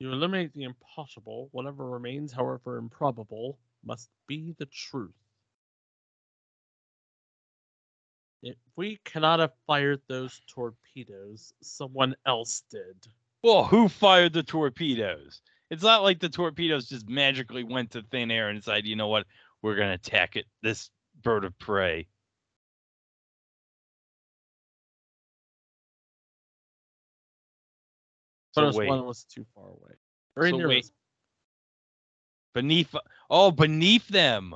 You eliminate the impossible. Whatever remains, however improbable, must be the truth. If we cannot have fired those torpedoes, someone else did. Well, who fired the torpedoes? It's not like the torpedoes just magically went to thin air and decided, you know what, we're going to attack it, this bird of prey. But so one was too far away. Or in so their... wait. Beneath... Oh, beneath them!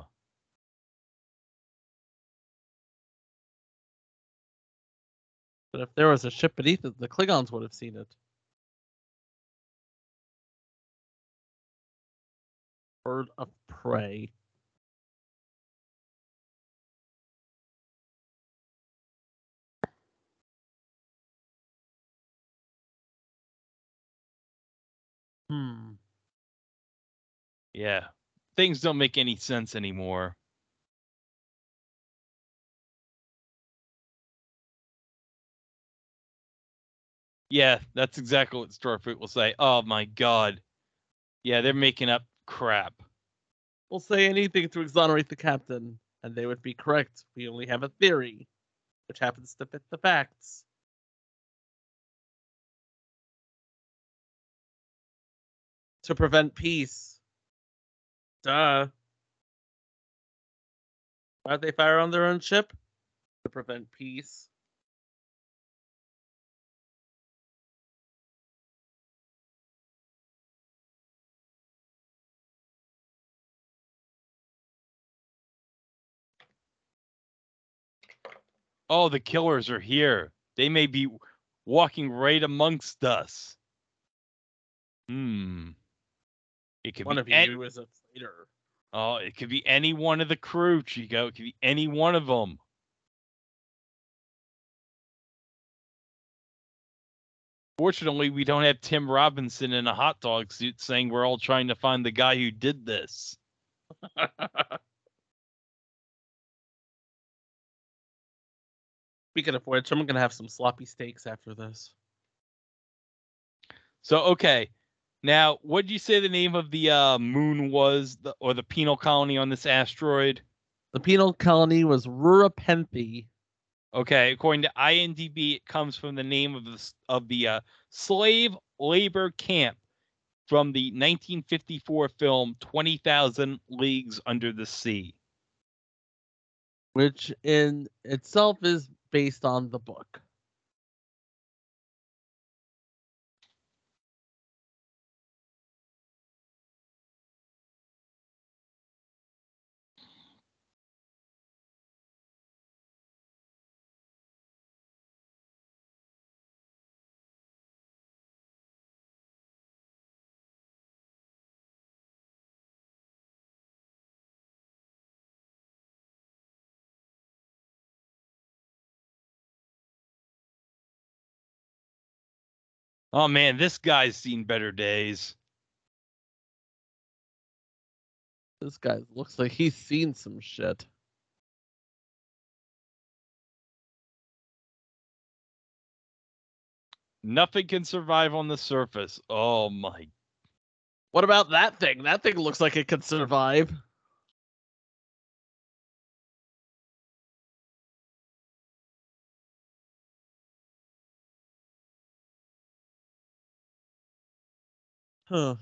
But if there was a ship beneath it, the Klingons would have seen it. Bird of prey. Hmm. Yeah. Things don't make any sense anymore. Yeah, that's exactly what Starfleet will say. Oh, my God. Yeah, they're making up crap. We'll say anything to exonerate the captain, and they would be correct. We only have a theory, which happens to fit the facts. To prevent peace. Duh. Why'd they fire on their own ship? To prevent peace. Oh, the killers are here. They may be walking right amongst us. Hmm. It could one be of any... you is a traitor. Oh, it could be any one of the crew, Chico. It could be any one of them. Fortunately, we don't have Tim Robinson in a hot dog suit saying we're all trying to find the guy who did this. Speaking of which, I'm gonna have some sloppy steaks after this. So, okay. Now, what did you say the name of the uh, moon was, the, or the penal colony on this asteroid? The penal colony was Rura Penthe. Okay, according to I M D B, it comes from the name of the of the uh, slave labor camp from the nineteen fifty-four film twenty thousand Leagues Under the Sea, which in itself is based on the book. Oh, man, this guy's seen better days. This guy looks like he's seen some shit. Nothing can survive on the surface. Oh, my. What about that thing? That thing looks like it could survive. Huh.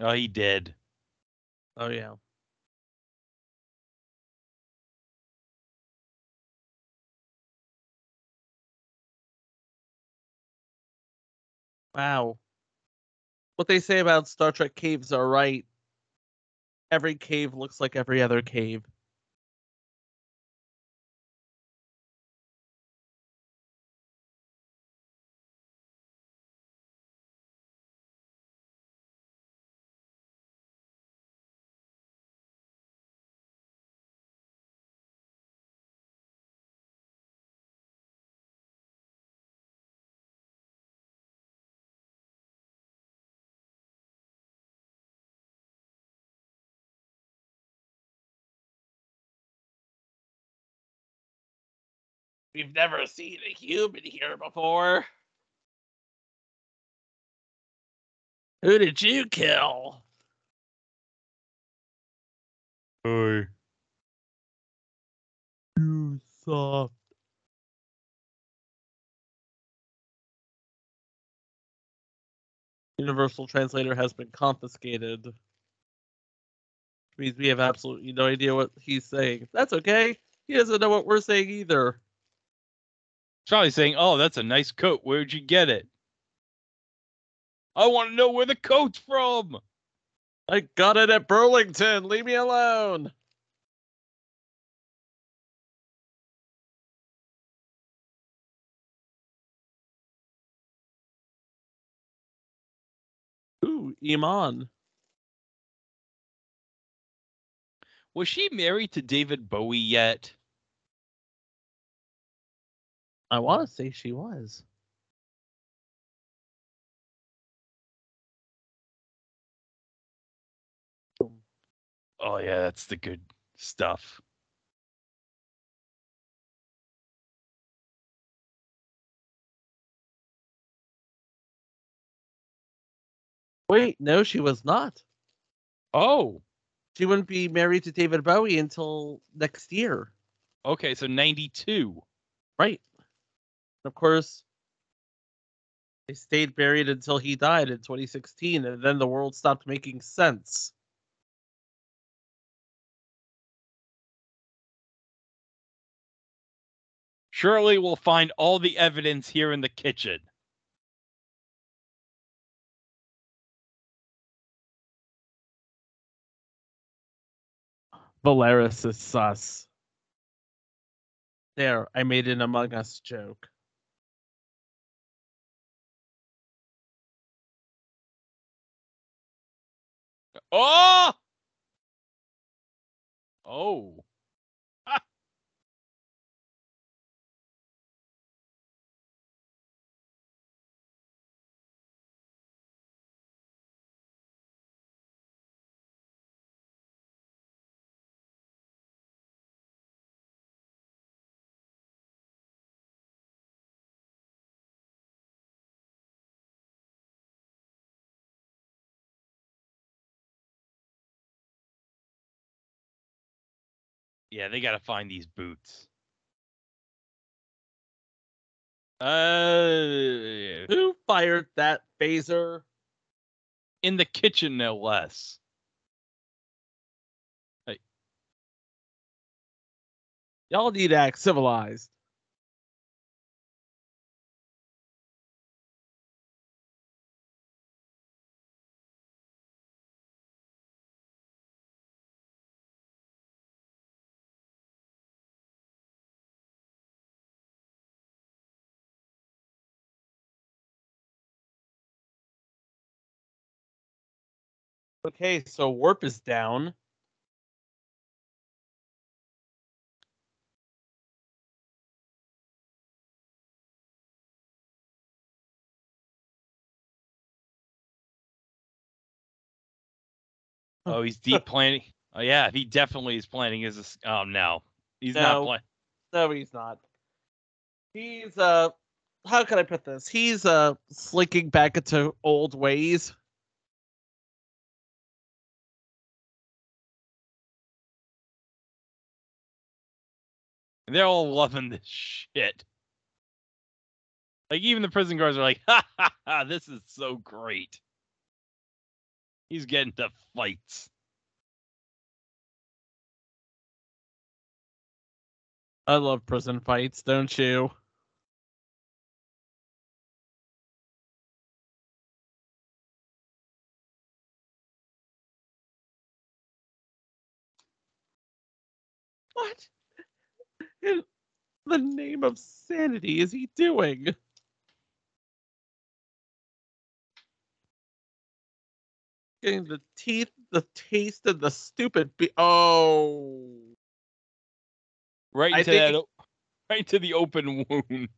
Oh, he did. Oh, yeah. Wow. What they say about Star Trek caves are right. Every cave looks like every other cave. We've never seen a human here before. Who did you kill? Hey. You soft. universal translator has been confiscated. Which means we have absolutely no idea what he's saying. That's okay. He doesn't know what we're saying either. Charlie's saying, oh, that's a nice coat. Where'd you get it? I want to know where the coat's from. I got it at Burlington. Leave me alone. Ooh, Iman. Was she married to David Bowie yet? I want to say she was. Oh, yeah, that's the good stuff. Wait, no, she was not. Oh. She wouldn't be married to David Bowie until next year. Okay, so ninety-two. Right. Of course, they stayed buried until he died in twenty sixteen, and then the world stopped making sense. Surely we'll find all the evidence here in the kitchen. Valeris is sus. There, I made an Among Us joke. Oh! Oh. Yeah, they gotta find these boots. Uh, Who fired that phaser? In the kitchen, no less. Hey. Y'all need to act civilized. Okay, so Warp is down. Oh, he's deep planning. Oh, yeah, he definitely is planning his. Oh, no. He's no, not planning. No, he's not. He's, uh, how can I put this? He's, uh, slinking back into old ways. They're all loving this shit. Like, even the prison guards are like, ha, ha, ha, this is so great. He's getting to fights. I love prison fights, don't you? What? In the name of sanity is he doing? Getting the teeth, the taste, and the stupid be- oh. Right into that he- right to the open wound.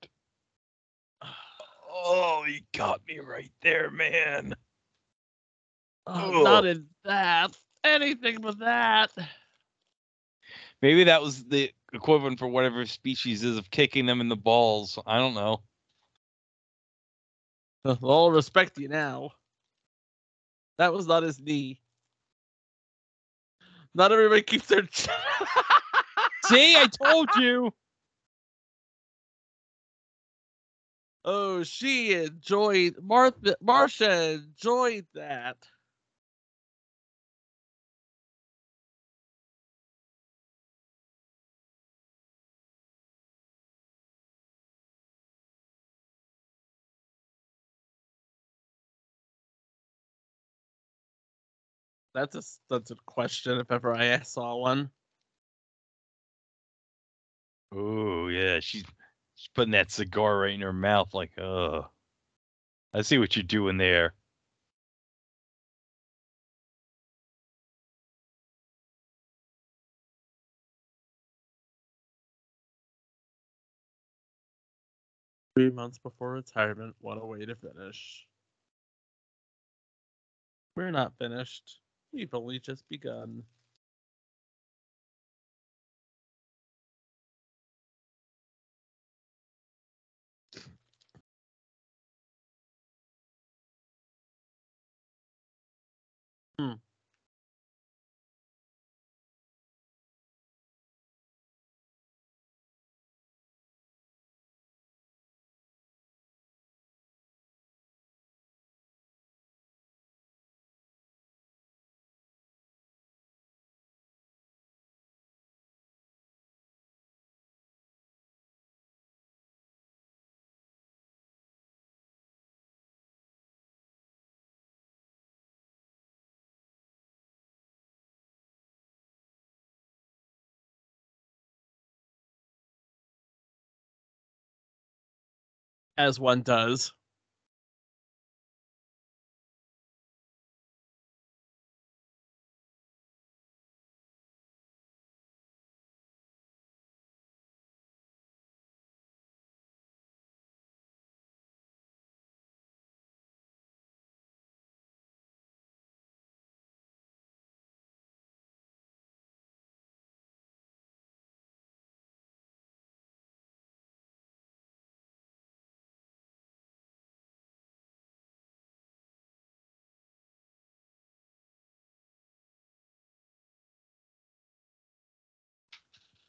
Oh, he got me right there, man. Oh, not in that. Anything but that. Maybe that was the equivalent for whatever species is of kicking them in the balls. I don't know. Well, I'll respect you now. That was not his knee. Not everybody keeps their... See, I told you. Oh, she enjoyed, Martha, Marcia enjoyed that. That's a, that's a question if ever I saw one. Oh, yeah. She's, she's putting that cigar right in her mouth like, oh, I see what you're doing there. Three months before retirement. What a way to finish. We're not finished. We've only just begun. Hmm. As one does.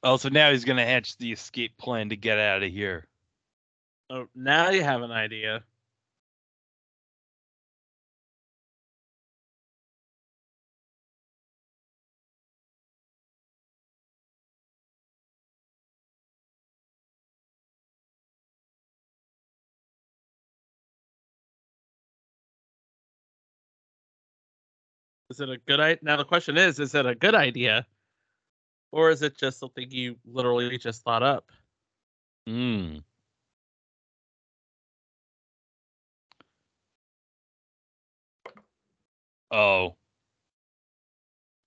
Oh, so now he's going to hatch the escape plan to get out of here. Oh, now you have an idea. Is it a good idea? Now the question is, is it a good idea? Or is it just something you literally just thought up? Hmm. Oh.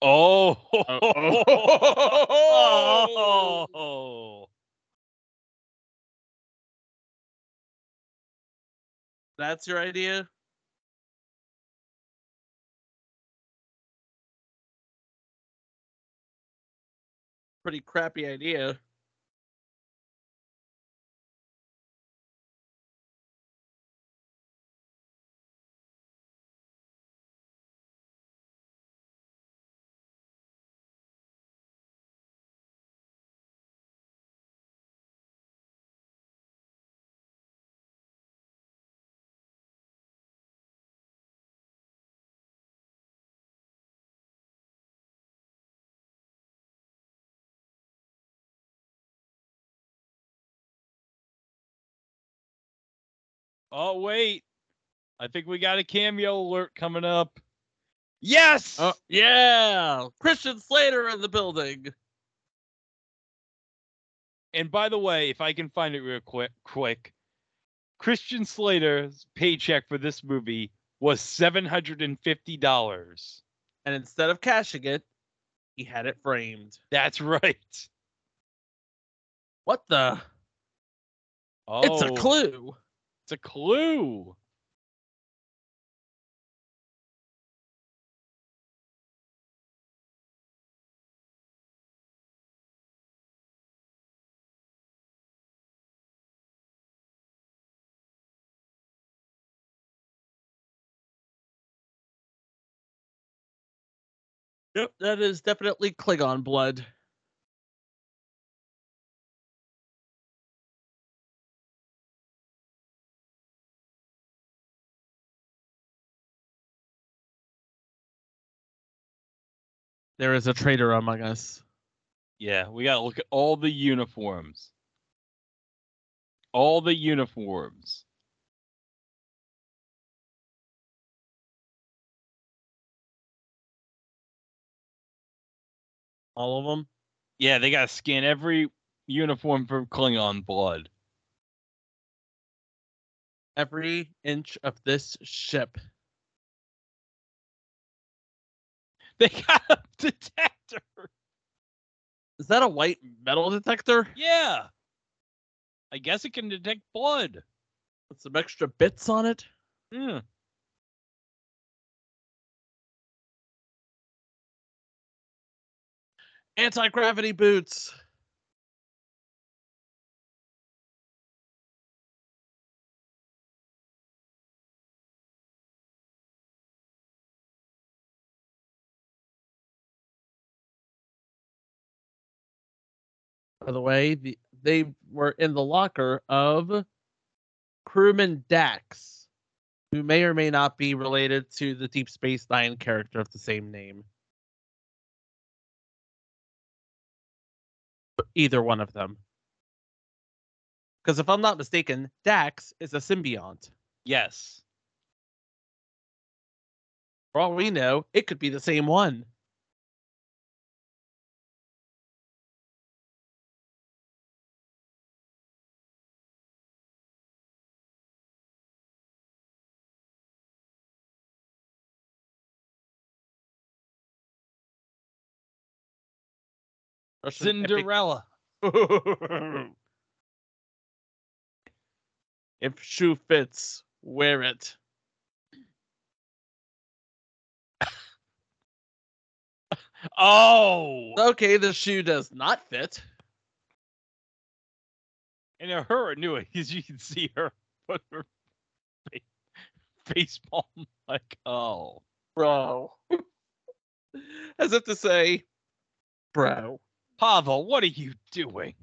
Oh. Oh. Oh. Oh. Oh. That's your idea? Pretty crappy idea. Oh, wait. I think we got a cameo alert coming up. Yes! Uh, yeah! Christian Slater in the building. And by the way, if I can find it real quick, quick, Christian Slater's paycheck for this movie was seven hundred fifty dollars. And instead of cashing it, he had it framed. That's right. What the? Oh. It's a clue. It's a clue. Yep, that is definitely Klingon blood. There is a traitor among us. Yeah, we gotta look at all the uniforms. All the uniforms. All of them? Yeah, they gotta scan every uniform for Klingon blood. Every inch of this ship. They got a detector. Is that a white metal detector? Yeah. I guess it can detect blood. With some extra bits on it? Yeah. Anti-gravity boots. By the way, the, they were in the locker of crewman Dax, who may or may not be related to the Deep Space Nine character of the same name. Either one of them. Because if I'm not mistaken, Dax is a symbiont. Yes. For all we know, it could be the same one. Cinderella. If shoe fits, wear it. Oh! Okay, the shoe does not fit. And her knew it because you can see her put her face palm like, oh. Bro. As if to say, bro. Pavel, what are you doing?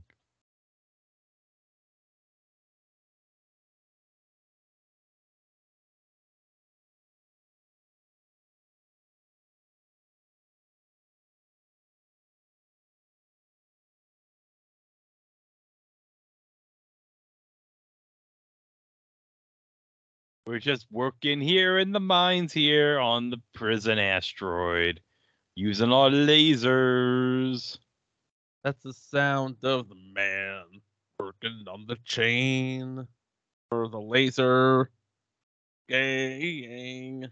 We're just working here in the mines here on the prison asteroid, using our lasers. That's the sound of the man working on the chain for the laser gang.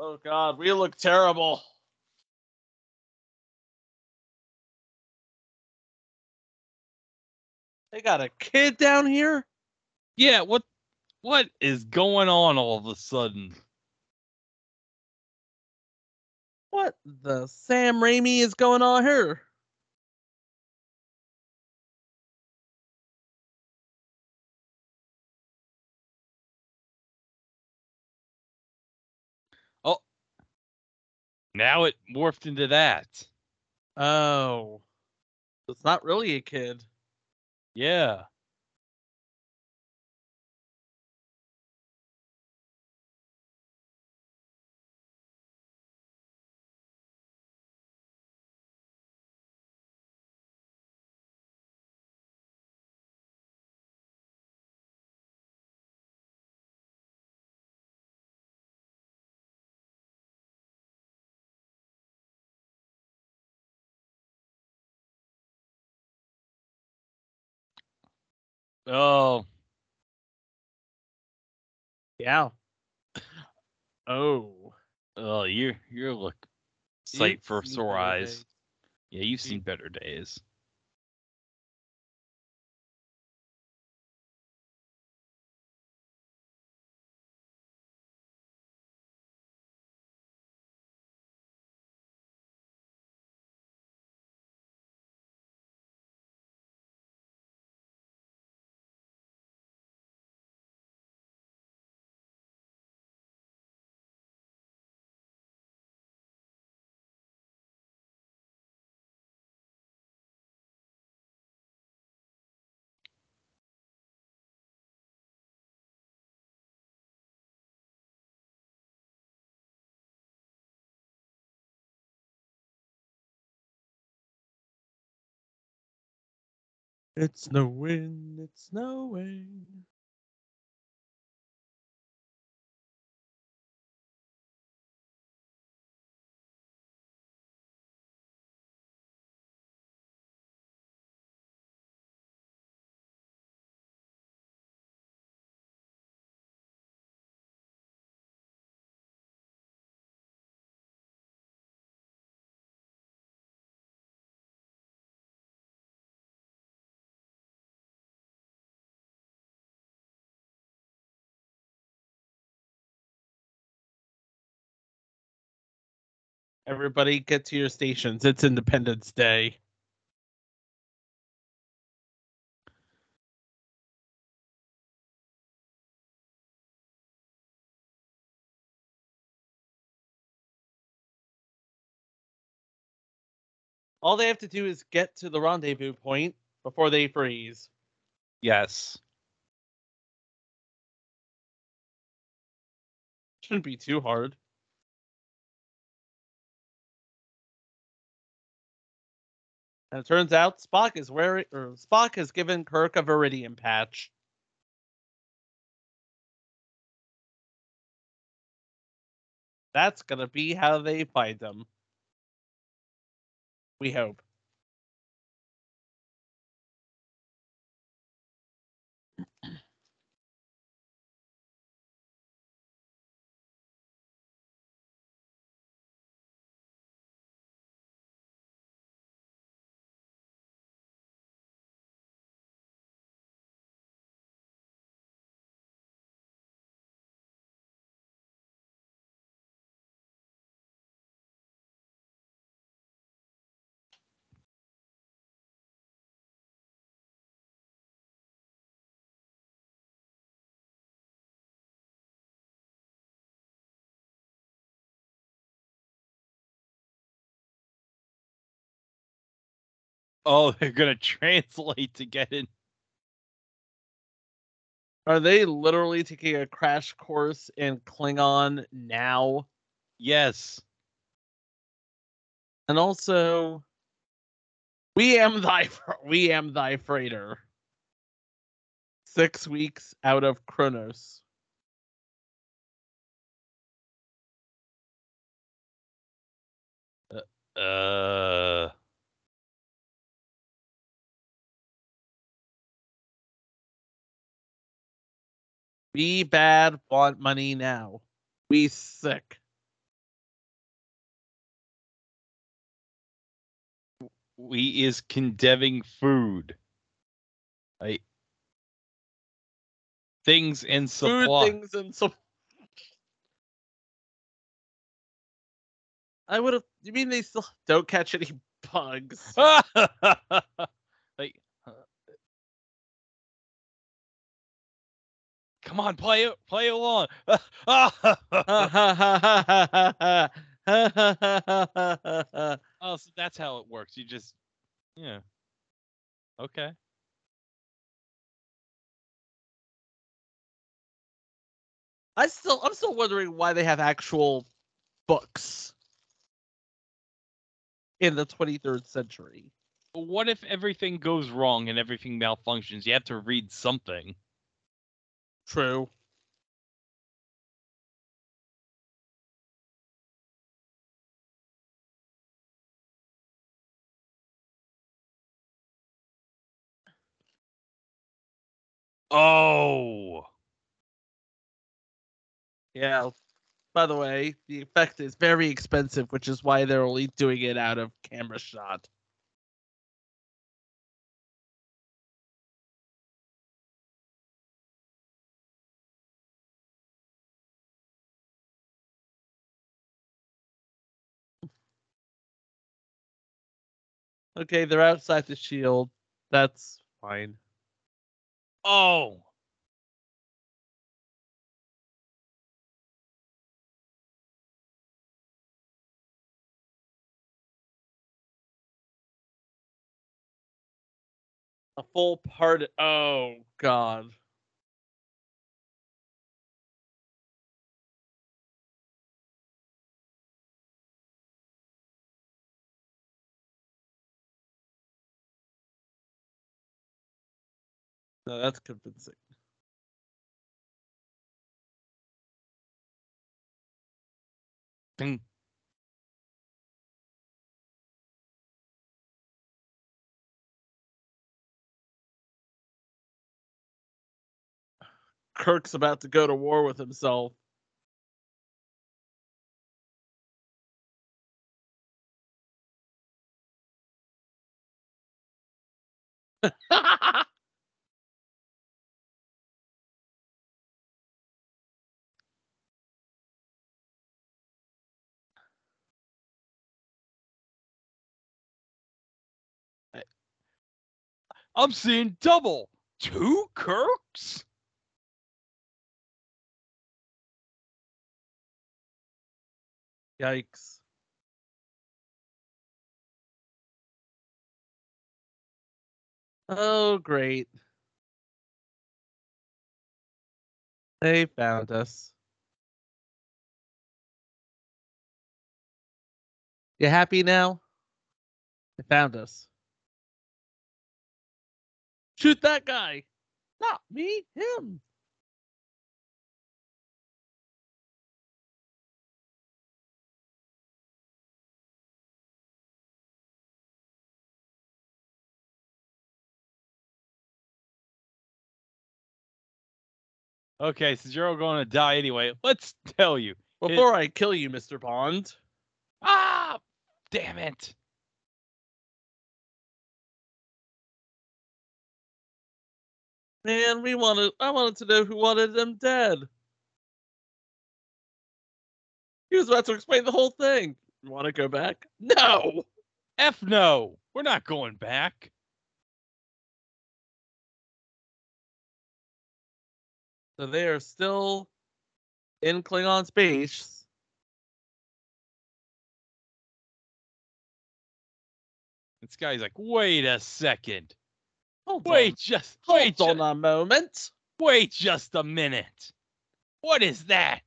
Oh, God, we look terrible. They got a kid down here? Yeah, what what is going on all of a sudden? What the Sam Raimi is going on here? Now it morphed into that. Oh. It's not really a kid. Yeah. Oh. Yeah. Oh. Oh, you're you're look sight for sore eyes. Yeah, you've seen better days. It's snowing, it's snowing. Everybody get to your stations. It's Independence Day. All they have to do is get to the rendezvous point before they freeze. Yes. Shouldn't be too hard. And it turns out Spock is wearing, or Spock has given Kirk a Viridian patch. That's gonna be how they find them. We hope. Oh, they're going to translate to get in. Are they literally taking a crash course in Klingon now? Yes. And also, we am thy, we am thy freighter. Six weeks out of Kronos. Uh... uh... Be bad, want money now. We sick. We is condemning food. I things in supply. Food, things in supply. I would have. You mean they still don't catch any bugs? Like. Come on, play it, play along. Oh, so that's how it works. You just, yeah. Okay. I still, I'm still wondering why they have actual books in the twenty-third century. What if everything goes wrong and everything malfunctions? You have to read something. True. Oh. Yeah. By the way, the effect is very expensive, which is why they're only doing it out of camera shot. Okay, they're outside the shield. That's fine. Oh! A full part. Oh, God. No, that's convincing. Ding. Kirk's about to go to war with himself. I'm seeing double. Two Kirks? Yikes. Oh, great. They found us. You happy now? They found us. Shoot that guy! Not me, him! Okay, since you're all going to die anyway, let's tell you. Before it... I kill you, Mister Bond. Ah! Damn it! Man, we wanted, I wanted to know who wanted them dead. He was about to explain the whole thing. You want to go back? No! F no! We're not going back. So they are still in Klingon space. This guy's like, wait a second. Hold wait on. just wait Hold ju- on a moment. Wait just a minute. What is that?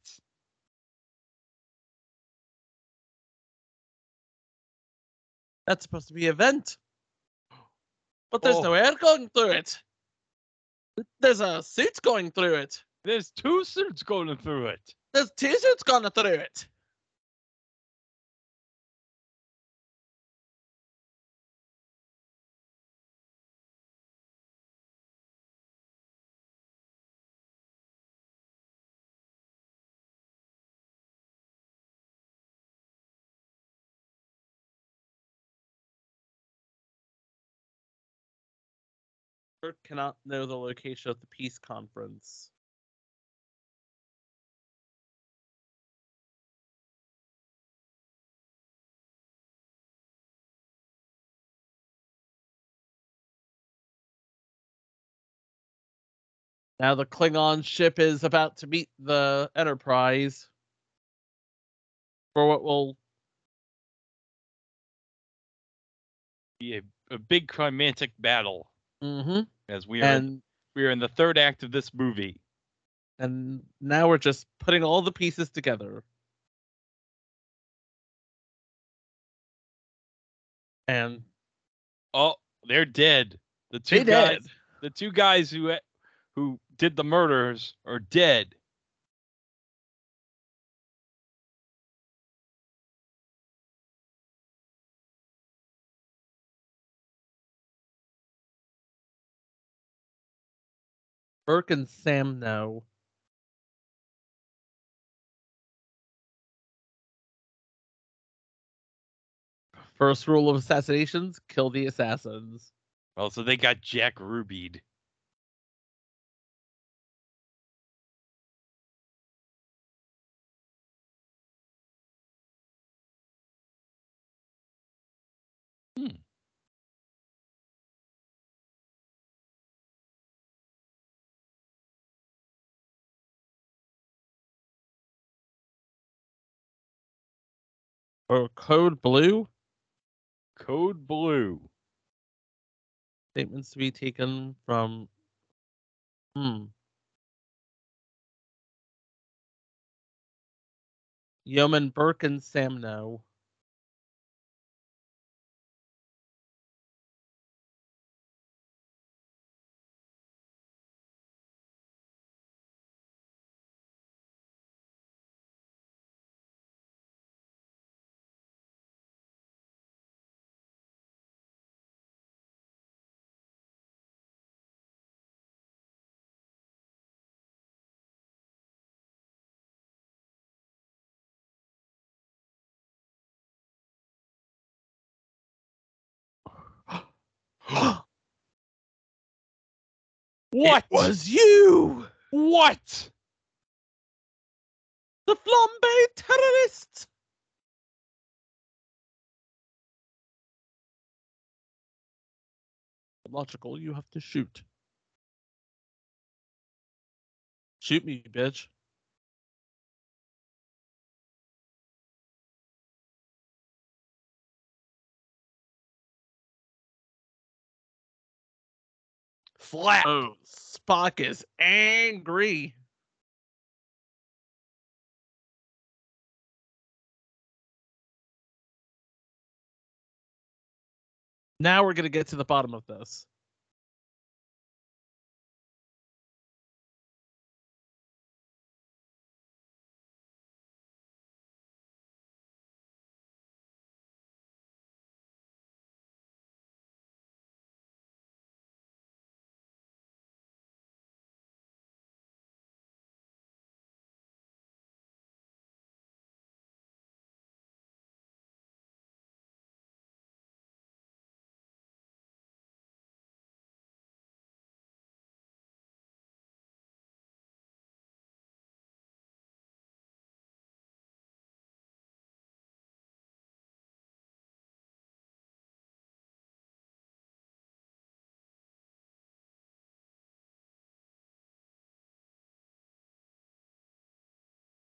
That's supposed to be a vent. But there's oh. no air going through it. There's a suit going through it. There's two suits going through it. There's two suits going through it. Kirk cannot know the location of the peace conference. Now the Klingon ship is about to meet the Enterprise for what will be a, a big climatic battle. Mm-hmm. As we are, and, we are in the third act of this movie, and now we're just putting all the pieces together. And oh, they're dead. The two they guys, dead. the two guys who who did the murders are dead. Burke and Sam know. First rule of assassinations, kill the assassins. Well, so they got Jack Rubied. Hmm. Or Code Blue? Code Blue. Statements to be taken from... Hmm. Yeoman Burke and Samno. What? It was you! What? The flambe terrorists! Logical, you have to shoot. Shoot me, bitch. Slap! Oh. Spock is angry. Now we're going to get to the bottom of this.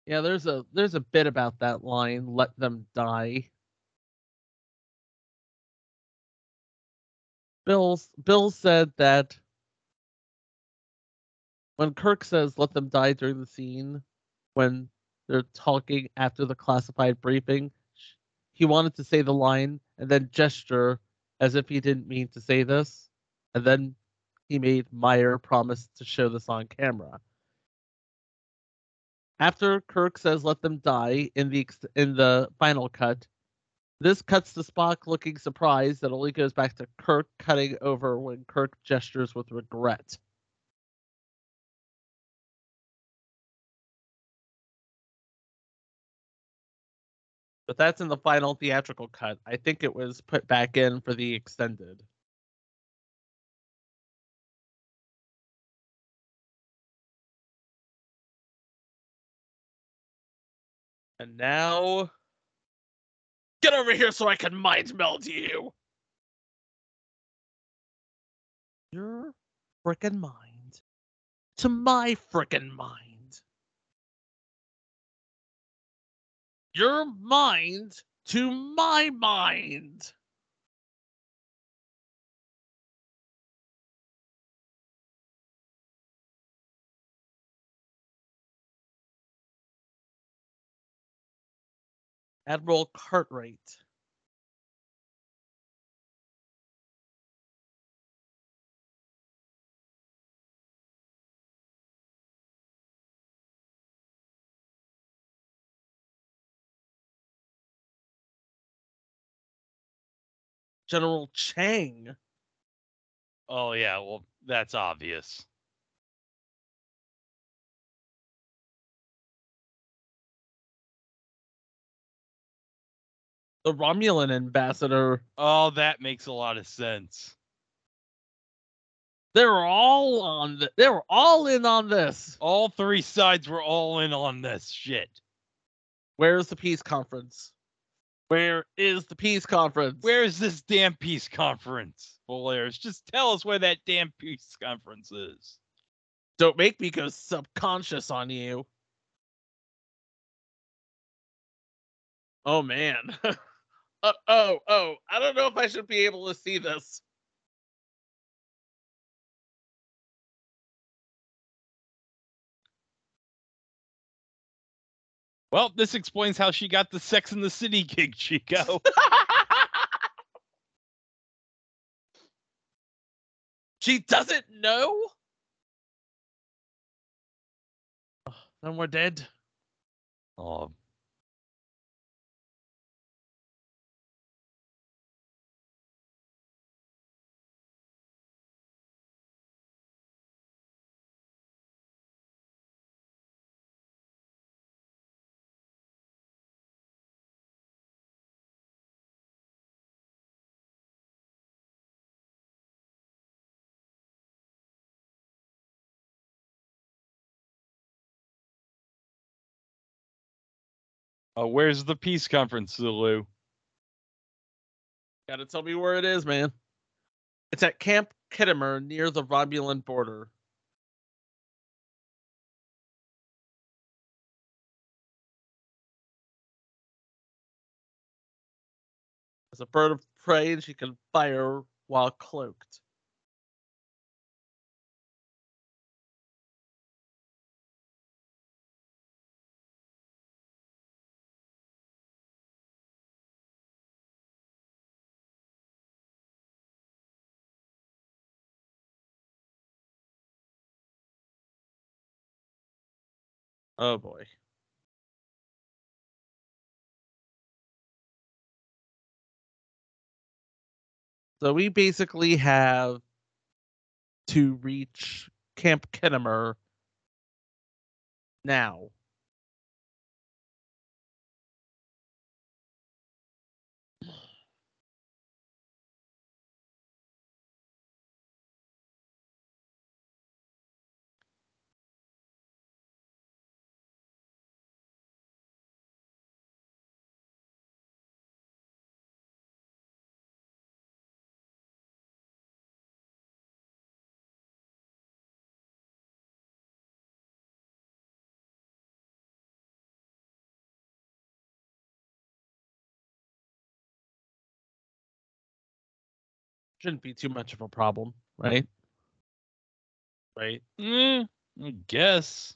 Yeah, there's a there's a bit about that line, let them die. Bill, Bill said that when Kirk says let them die during the scene, when they're talking after the classified briefing, he wanted to say the line and then gesture as if he didn't mean to say this. And then he made Meyer promise to show this on camera. After Kirk says "let them die" in the in the final cut, this cuts to Spock looking surprised. That only goes back to Kirk cutting over when Kirk gestures with regret. But that's in the final theatrical cut. I think it was put back in for the extended. And now, get over here so I can mind meld you. Your frickin' mind to my frickin' mind. Your mind to my mind. Admiral Cartwright. General Chang. Oh, yeah, well, that's obvious. The Romulan ambassador. Oh, that makes a lot of sense. They were all on. Th- they were all in on this. All three sides were all in on this shit. Where's the peace conference? Where is the peace conference? Where is this damn peace conference? Valeris, just tell us where that damn peace conference is. Don't make me go subconscious on you. Oh man. Uh, oh, oh, I don't know if I should be able to see this. Well, this explains how she got the Sex and the City gig, Chico. She doesn't know? Oh, then we're dead. Oh. Uh, where's the peace conference, Zulu? Gotta tell me where it is, man. It's at Camp Khitomer near the Romulan border. As a bird of prey, she can fire while cloaked. Oh boy. So we basically have to reach Camp Khitomer now. Shouldn't be too much of a problem, right? Right. Mm, I guess.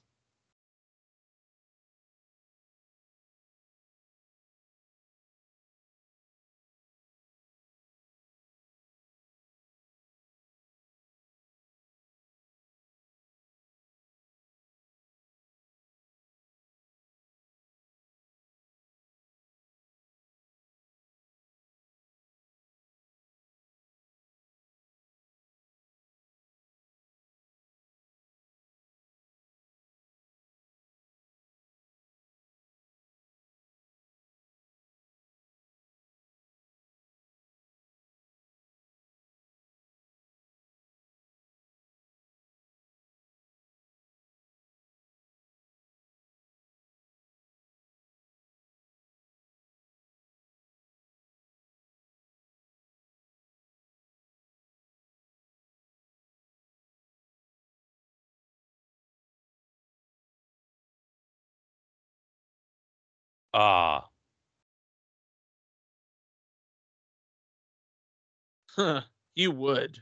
Ah. Huh, you would.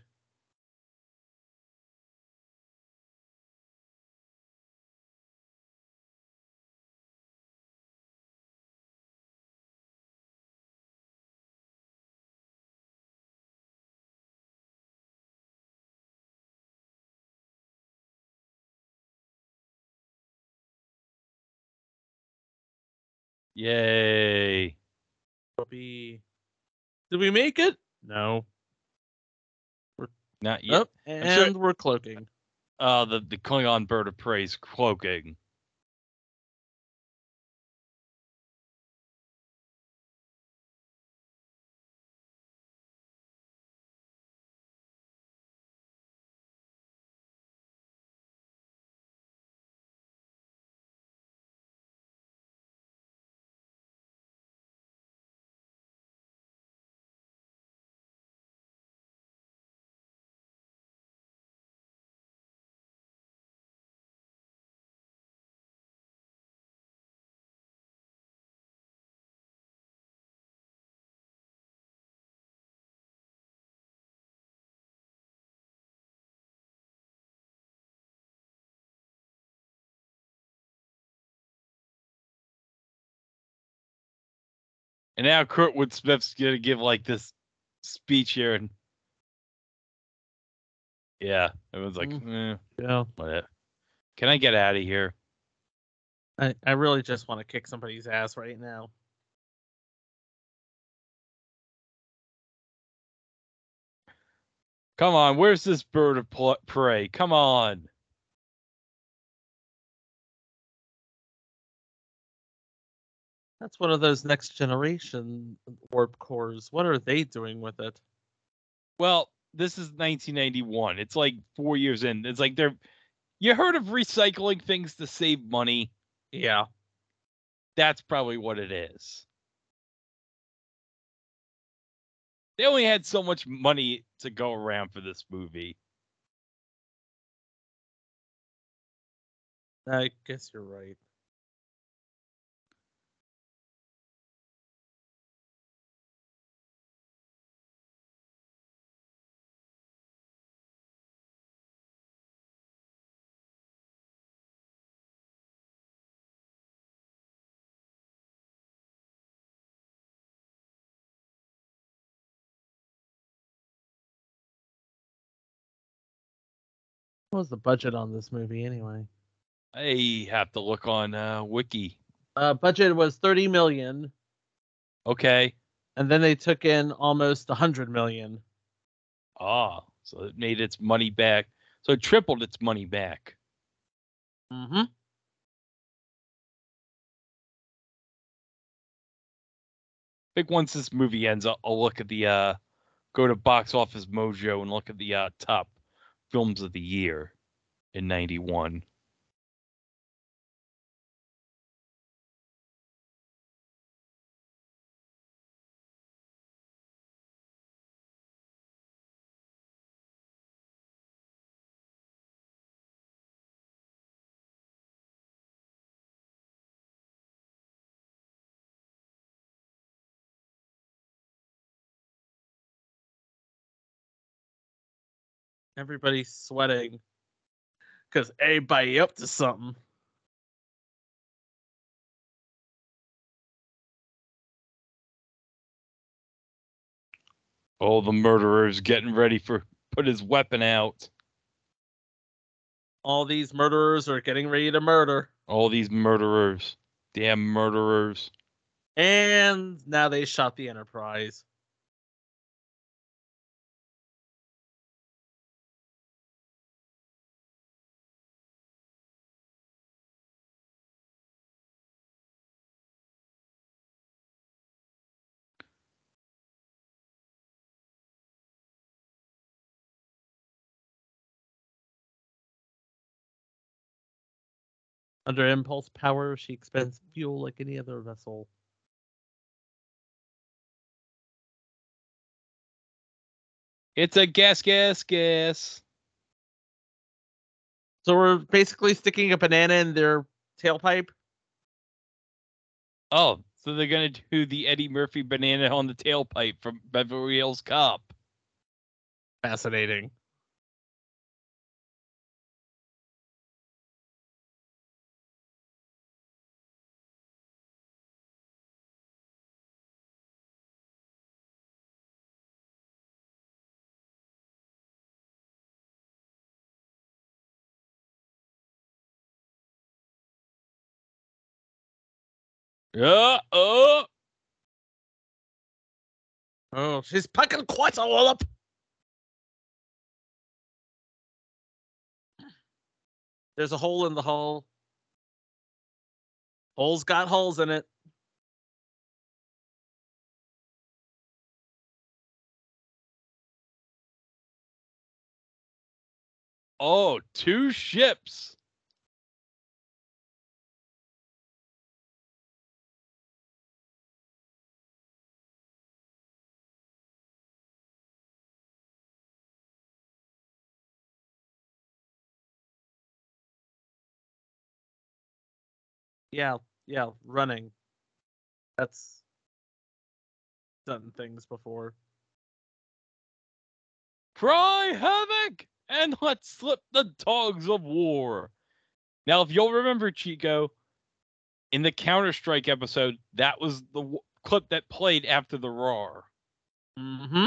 Yay. Did we make it? No. We're not yet. Oh, and sure. We're cloaking. Uh, the, the Klingon bird of prey is cloaking. And now Kurtwood Smith's going to give, like, this speech here. And yeah, everyone's like, mm, eh, yeah, whatever. Can I get out of here? I, I really just want to kick somebody's ass right now. Come on, where's this bird of pl- prey? Come on. That's one of those next generation warp cores. What are they doing with it? Well, this is nineteen ninety-one. It's like four years in. It's like they're... You heard of recycling things to save money? Yeah. that's probably what it is. They only had so much money to go around for this movie. I guess you're right. What was the budget on this movie anyway? I have to look on uh, Wiki. Uh, budget was thirty million. Okay. And then they took in almost one hundred million. Ah, so it made its money back. So it tripled its money back. Mm-hmm. I think once this movie ends, I'll, I'll look at the uh, go to Box Office Mojo and look at the uh, top films of the year in ninety-one. Everybody's sweating because everybody up to something. Oh, the murderer's getting ready for put his weapon out. All these murderers are getting ready to murder. All these murderers. Damn murderers. And now they shot the Enterprise. Under impulse power, she expends fuel like any other vessel. It's a gas, gas, gas. So we're basically sticking a banana in their tailpipe? Oh, so they're going to do the Eddie Murphy banana on the tailpipe from Beverly Hills Cop. Fascinating. Uh, oh. oh, she's packing quite a wallop. There's a hole in the hull. Hole's got holes in it. Oh, two ships. Yeah, yeah, running. That's done things before. Cry havoc and let's slip the dogs of war. Now, if you'll remember, Chico, in the Counter-Strike episode, that was the w- clip that played after the roar. Mm-hmm.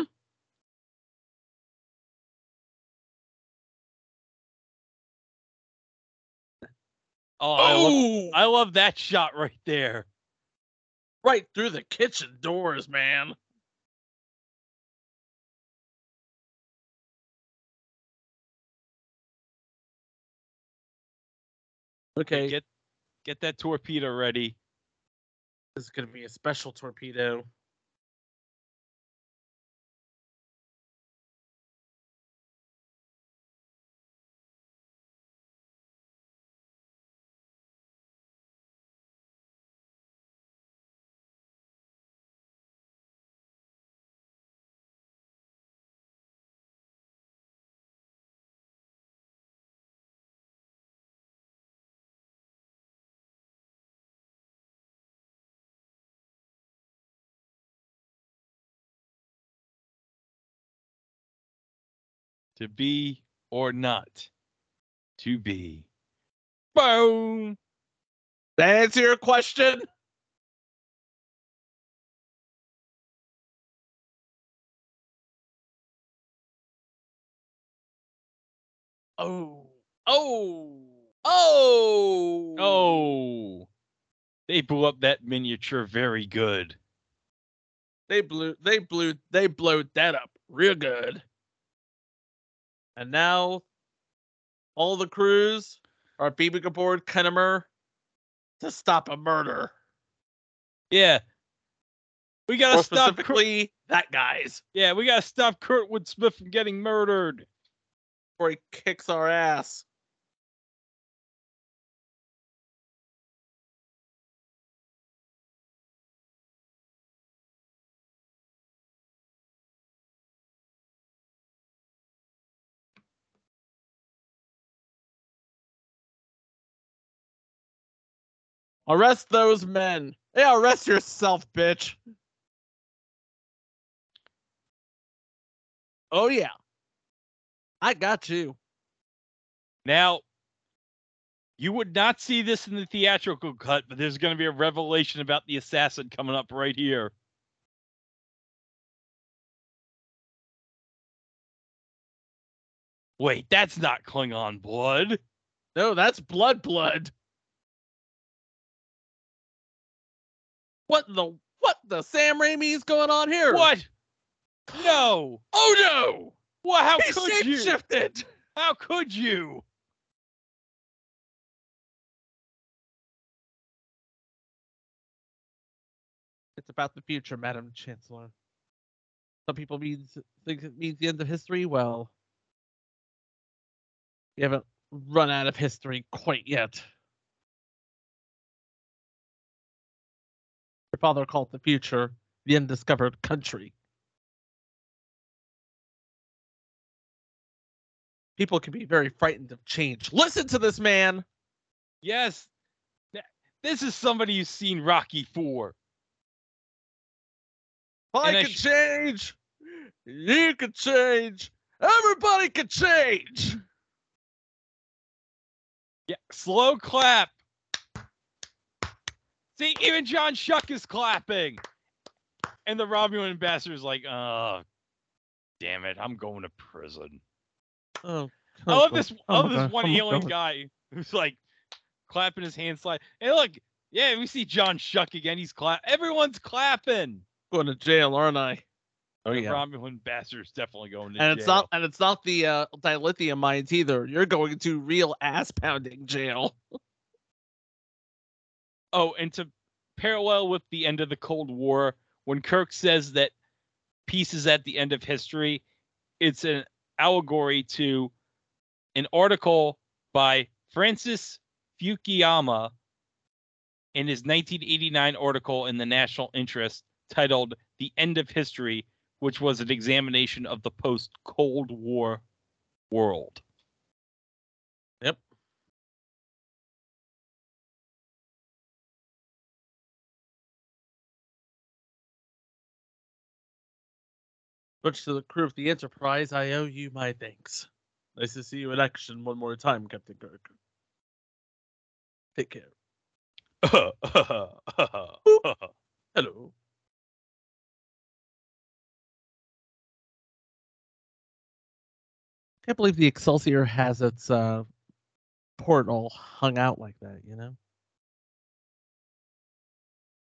Oh, I love, I love that shot right there. Right through the kitchen doors, man. Okay. Get get that torpedo ready. This is going to be a special torpedo. To be or not to be. Boom. That answer your question? Oh. Oh. Oh. Oh. They blew up that miniature very good. They blew they blew they blowed that up real good. And now all the crews are beaming aboard Khitomer to stop a murder. Yeah. We gotta or stop specifically Kurt- that guy's. Yeah, we gotta stop Kurtwood Smith from getting murdered. Before he kicks our ass. Arrest those men. Yeah, arrest yourself, bitch. Oh, yeah. I got you. Now, you would not see this in the theatrical cut, but there's going to be a revelation about the assassin coming up right here. Wait, that's not Klingon blood. No, that's blood blood. What the what the Sam Raimi's going on here? What? No! Oh no! What? How he could you? He shapeshifted. How could you? It's about the future, Madam Chancellor. Some people means think it means the end of history. Well, we haven't run out of history quite yet. Your father called the future the Undiscovered Country. People can be very frightened of change. Listen to this man. Yes. This is somebody who's seen Rocky four. I can sh- change. You can change. Everybody can change. Yeah. Slow clap. See, even John Shuck is clapping. And the Romulan ambassador is like, oh, damn it, I'm going to prison. Oh, I love this, I love this one alien guy who's like clapping his hand slide. And look, yeah, we see John Shuck again. He's clapping. Everyone's clapping. Going to jail, aren't I? Oh, the yeah. Romulan ambassador is definitely going to and jail. It's not, and it's not the uh, dilithium mines either. You're going to real ass-pounding jail. Oh, and to parallel with the end of the Cold War, when Kirk says that peace is at the end of history, it's an allegory to an article by Francis Fukuyama in his nineteen eighty-nine article in the National Interest titled The End of History, which was an examination of the post-Cold War world. Yep. Much to the crew of the Enterprise, I owe you my thanks. Nice to see you in action one more time, Captain Kirk. Take care. Hello. Can't believe the Excelsior has its uh, port all hung out like that, you know?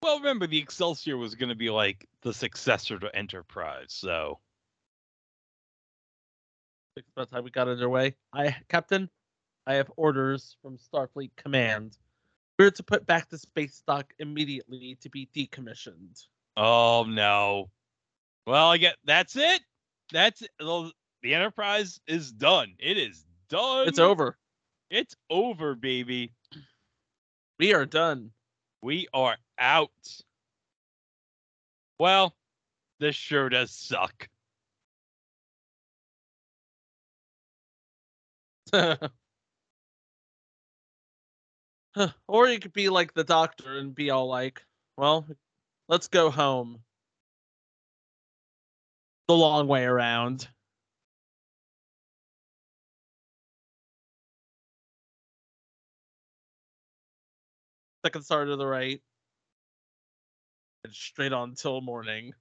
Well, remember, the Excelsior was going to be, like, the successor to Enterprise, so. It's about time we got underway. I, Captain, I have orders from Starfleet Command. We're to put back the space stock immediately to be decommissioned. Oh, no. Well, I get, that's it? That's it. The Enterprise is done. It is done. It's over. It's over, baby. We are done. We are out. Well, this sure does suck. Or you could be like the doctor and be all like, well, let's go home. The long way around. second star to the right, and straight on till morning.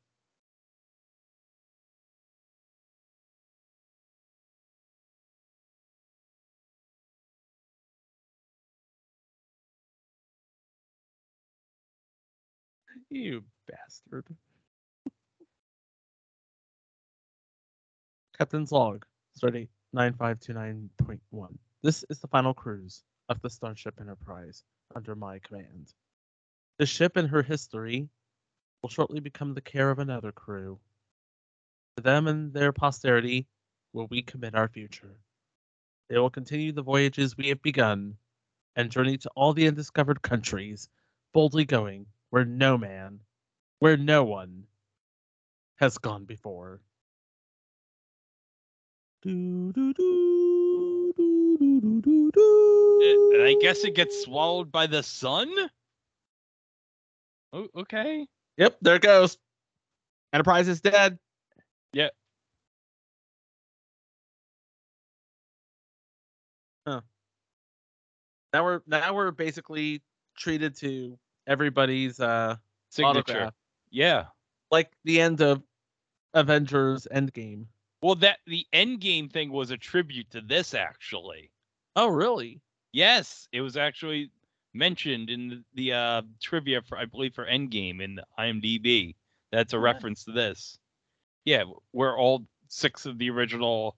You bastard. Captain's log, study nine five two nine point one. This is the final cruise of the Starship Enterprise under my command. The ship and her history will shortly become the care of another crew. To them and their posterity will we commit our future. They will continue the voyages we have begun and journey to all the undiscovered countries, boldly going where no man, where no one has gone before. Do, do, do, do, do, do, do. It, and I guess it gets swallowed by the sun? Oh, okay. Yep, there it goes. Enterprise is dead. Yep. Huh. Now we're now we're basically treated to everybody's uh signature autograph. Yeah, like the end of Avengers Endgame. Well, that the Endgame thing was a tribute to this, actually. Oh, really? Yes, it was actually mentioned in the, the uh trivia for, I believe, for Endgame in IMDb. That's a yeah. reference to this. Yeah, where all six of the original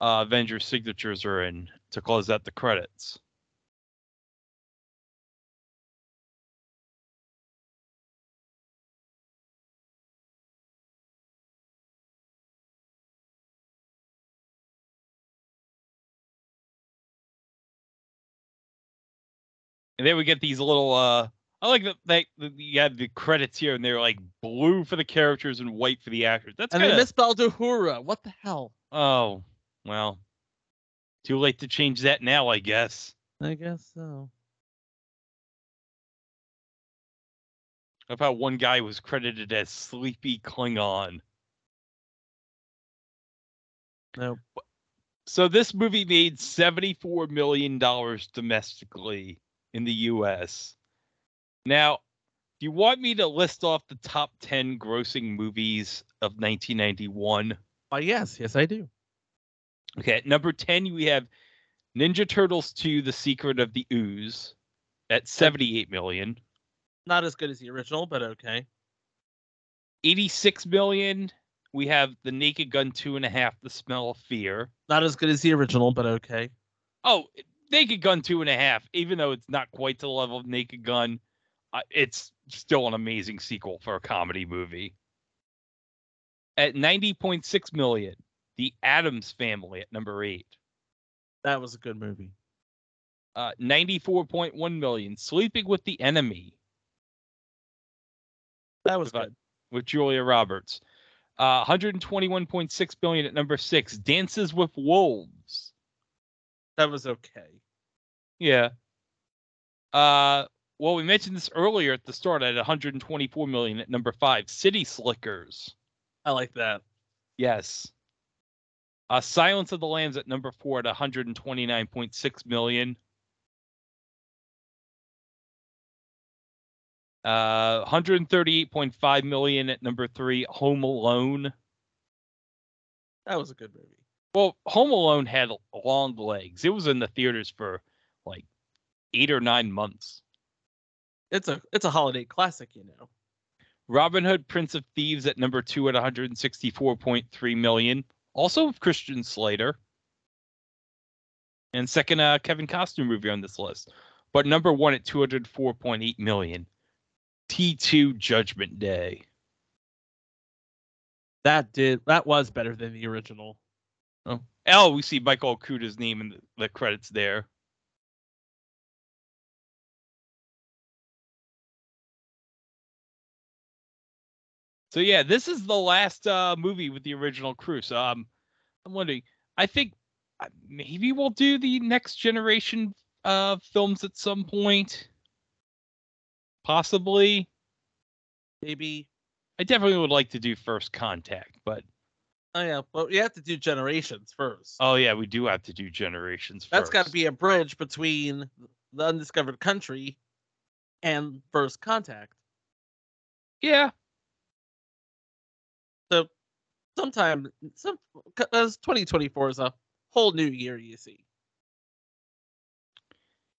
uh Avengers signatures are in to close out the credits. And then we get these little, uh, I like that they, you have the credits here, and they're like blue for the characters and white for the actors. That's and kinda... they misspelled Uhura. What the hell? Oh, well, too late to change that now, I guess. I guess so. I thought one guy was credited as Sleepy Klingon. Nope. So this movie made seventy-four million dollars domestically in the U S. Now, do you want me to list off the top ten grossing movies of nineteen ninety-one? Uh, yes, yes, I do. Okay, at number ten, we have Ninja Turtles two, The Secret of the Ooze, at seventy-eight million dollars. Not as good as the original, but okay. eighty-six million dollars, we have The Naked Gun two and a half, The Smell of Fear. Not as good as the original, but okay. Oh, Naked Gun two and a half, even though it's not quite to the level of Naked Gun, uh, it's still an amazing sequel for a comedy movie. At ninety point six million, The Addams Family at number eight. That was a good movie. Uh, ninety-four point one million, Sleeping with the Enemy. That was with, good. With Julia Roberts. Uh, one hundred twenty-one point six million at number six, Dances with Wolves. That was okay. Yeah. Uh, well, we mentioned this earlier at the start at one hundred twenty-four million dollars at number five. City Slickers. I like that. Yes. Uh, Silence of the Lambs at number four at one hundred twenty-nine point six million dollars. Uh, one hundred thirty-eight point five million dollars at number three. Home Alone. That was a good movie. Well, Home Alone had long legs. It was in the theaters for like eight or nine months. It's a it's a holiday classic, you know. Robin Hood, Prince of Thieves at number two at one hundred sixty-four point three million. Also Christian Slater. And second uh, Kevin Costner movie on this list. But number one at two hundred four point eight million. T two Judgment Day. That did that was better than the original. Oh. oh, we see Michael Okuda's name in the, the credits there. So yeah, this is the last uh, movie with the original crew. So um, I'm wondering, I think maybe we'll do the Next Generation uh, films at some point. Possibly. Maybe. I definitely would like to do First Contact, but... Oh, yeah. Well, you have to do Generations first. Oh, yeah. We do have to do Generations first. That's got to be a bridge between The Undiscovered Country and First Contact. Yeah. So sometime, some, because twenty twenty-four is a whole new year, you see.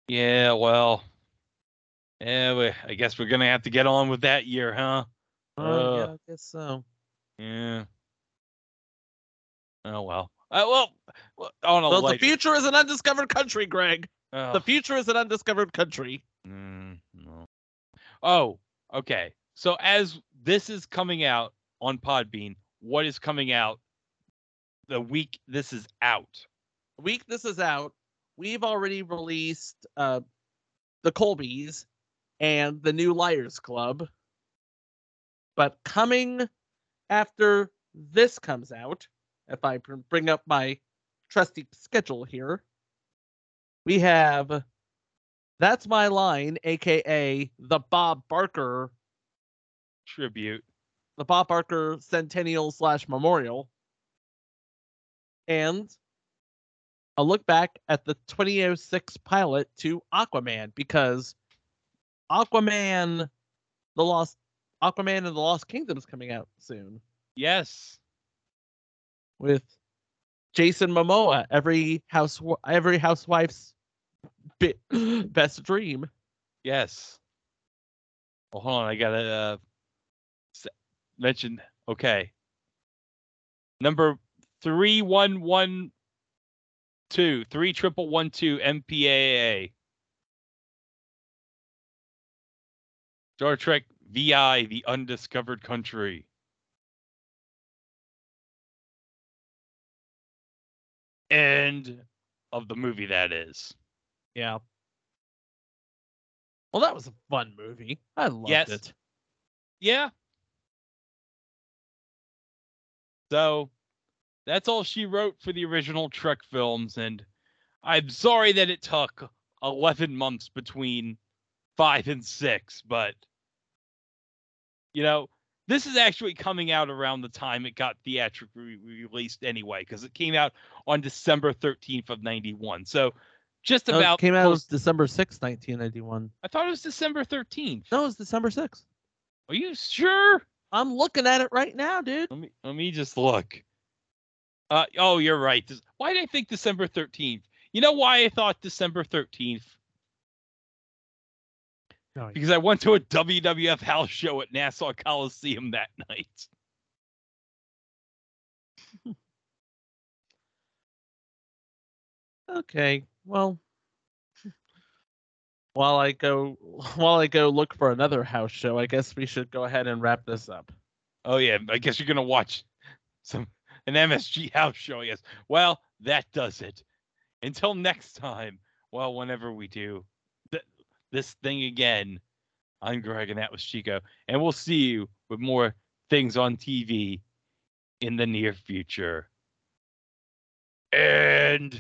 Yeah, well, yeah, we, I guess we're going to have to get on with that year, huh? Oh, uh, yeah, I guess so. Yeah. Oh, well. Uh, well, on a well the future is an undiscovered country, Greg. Oh. The future is an undiscovered country. Mm, no. Oh, okay. So as this is coming out on Podbean, what is coming out the week this is out? The week this is out, we've already released uh, the Colbys and the new Liars Club. But coming after this comes out, if I bring up my trusty schedule here, we have That's My Line, a k a the Bob Barker tribute, the Bob Barker Centennial slash Memorial, and a look back at the twenty oh six pilot to Aquaman, because Aquaman, the Lost Aquaman and the Lost Kingdom is coming out soon. Yes. With Jason Momoa, every house, every housewife's bit, best dream. Yes. Well, hold on, I gotta uh, mention. Okay. Number three one one two three triple one two M P A A. Star Trek V I: The Undiscovered Country. End of the movie, that is. Yeah. Well, that was a fun movie. I loved yes. it. Yeah. So, that's all she wrote for the original Trek films, and I'm sorry that it took eleven months between five and six, but, you know, this is actually coming out around the time it got theatrically released anyway, because it came out on December thirteenth of ninety-one. So just no, about... It came out post- December sixth, nineteen ninety-one. I thought it was December thirteenth. No, it was December sixth. Are you sure? I'm looking at it right now, dude. Let me let me just look. Uh, oh, you're right. This, why did I think December thirteenth? You know why I thought December thirteenth? No, because I went to a W W F house show at Nassau Coliseum that night. Okay, well, while I go while I go look for another house show, I guess we should go ahead and wrap this up. Oh yeah, I guess you're gonna watch some an M S G house show. Yes. Well, that does it. Until next time. Well, whenever we do this thing again, I'm Greg, and that was Chico, and we'll see you with more things on T V in the near future. And...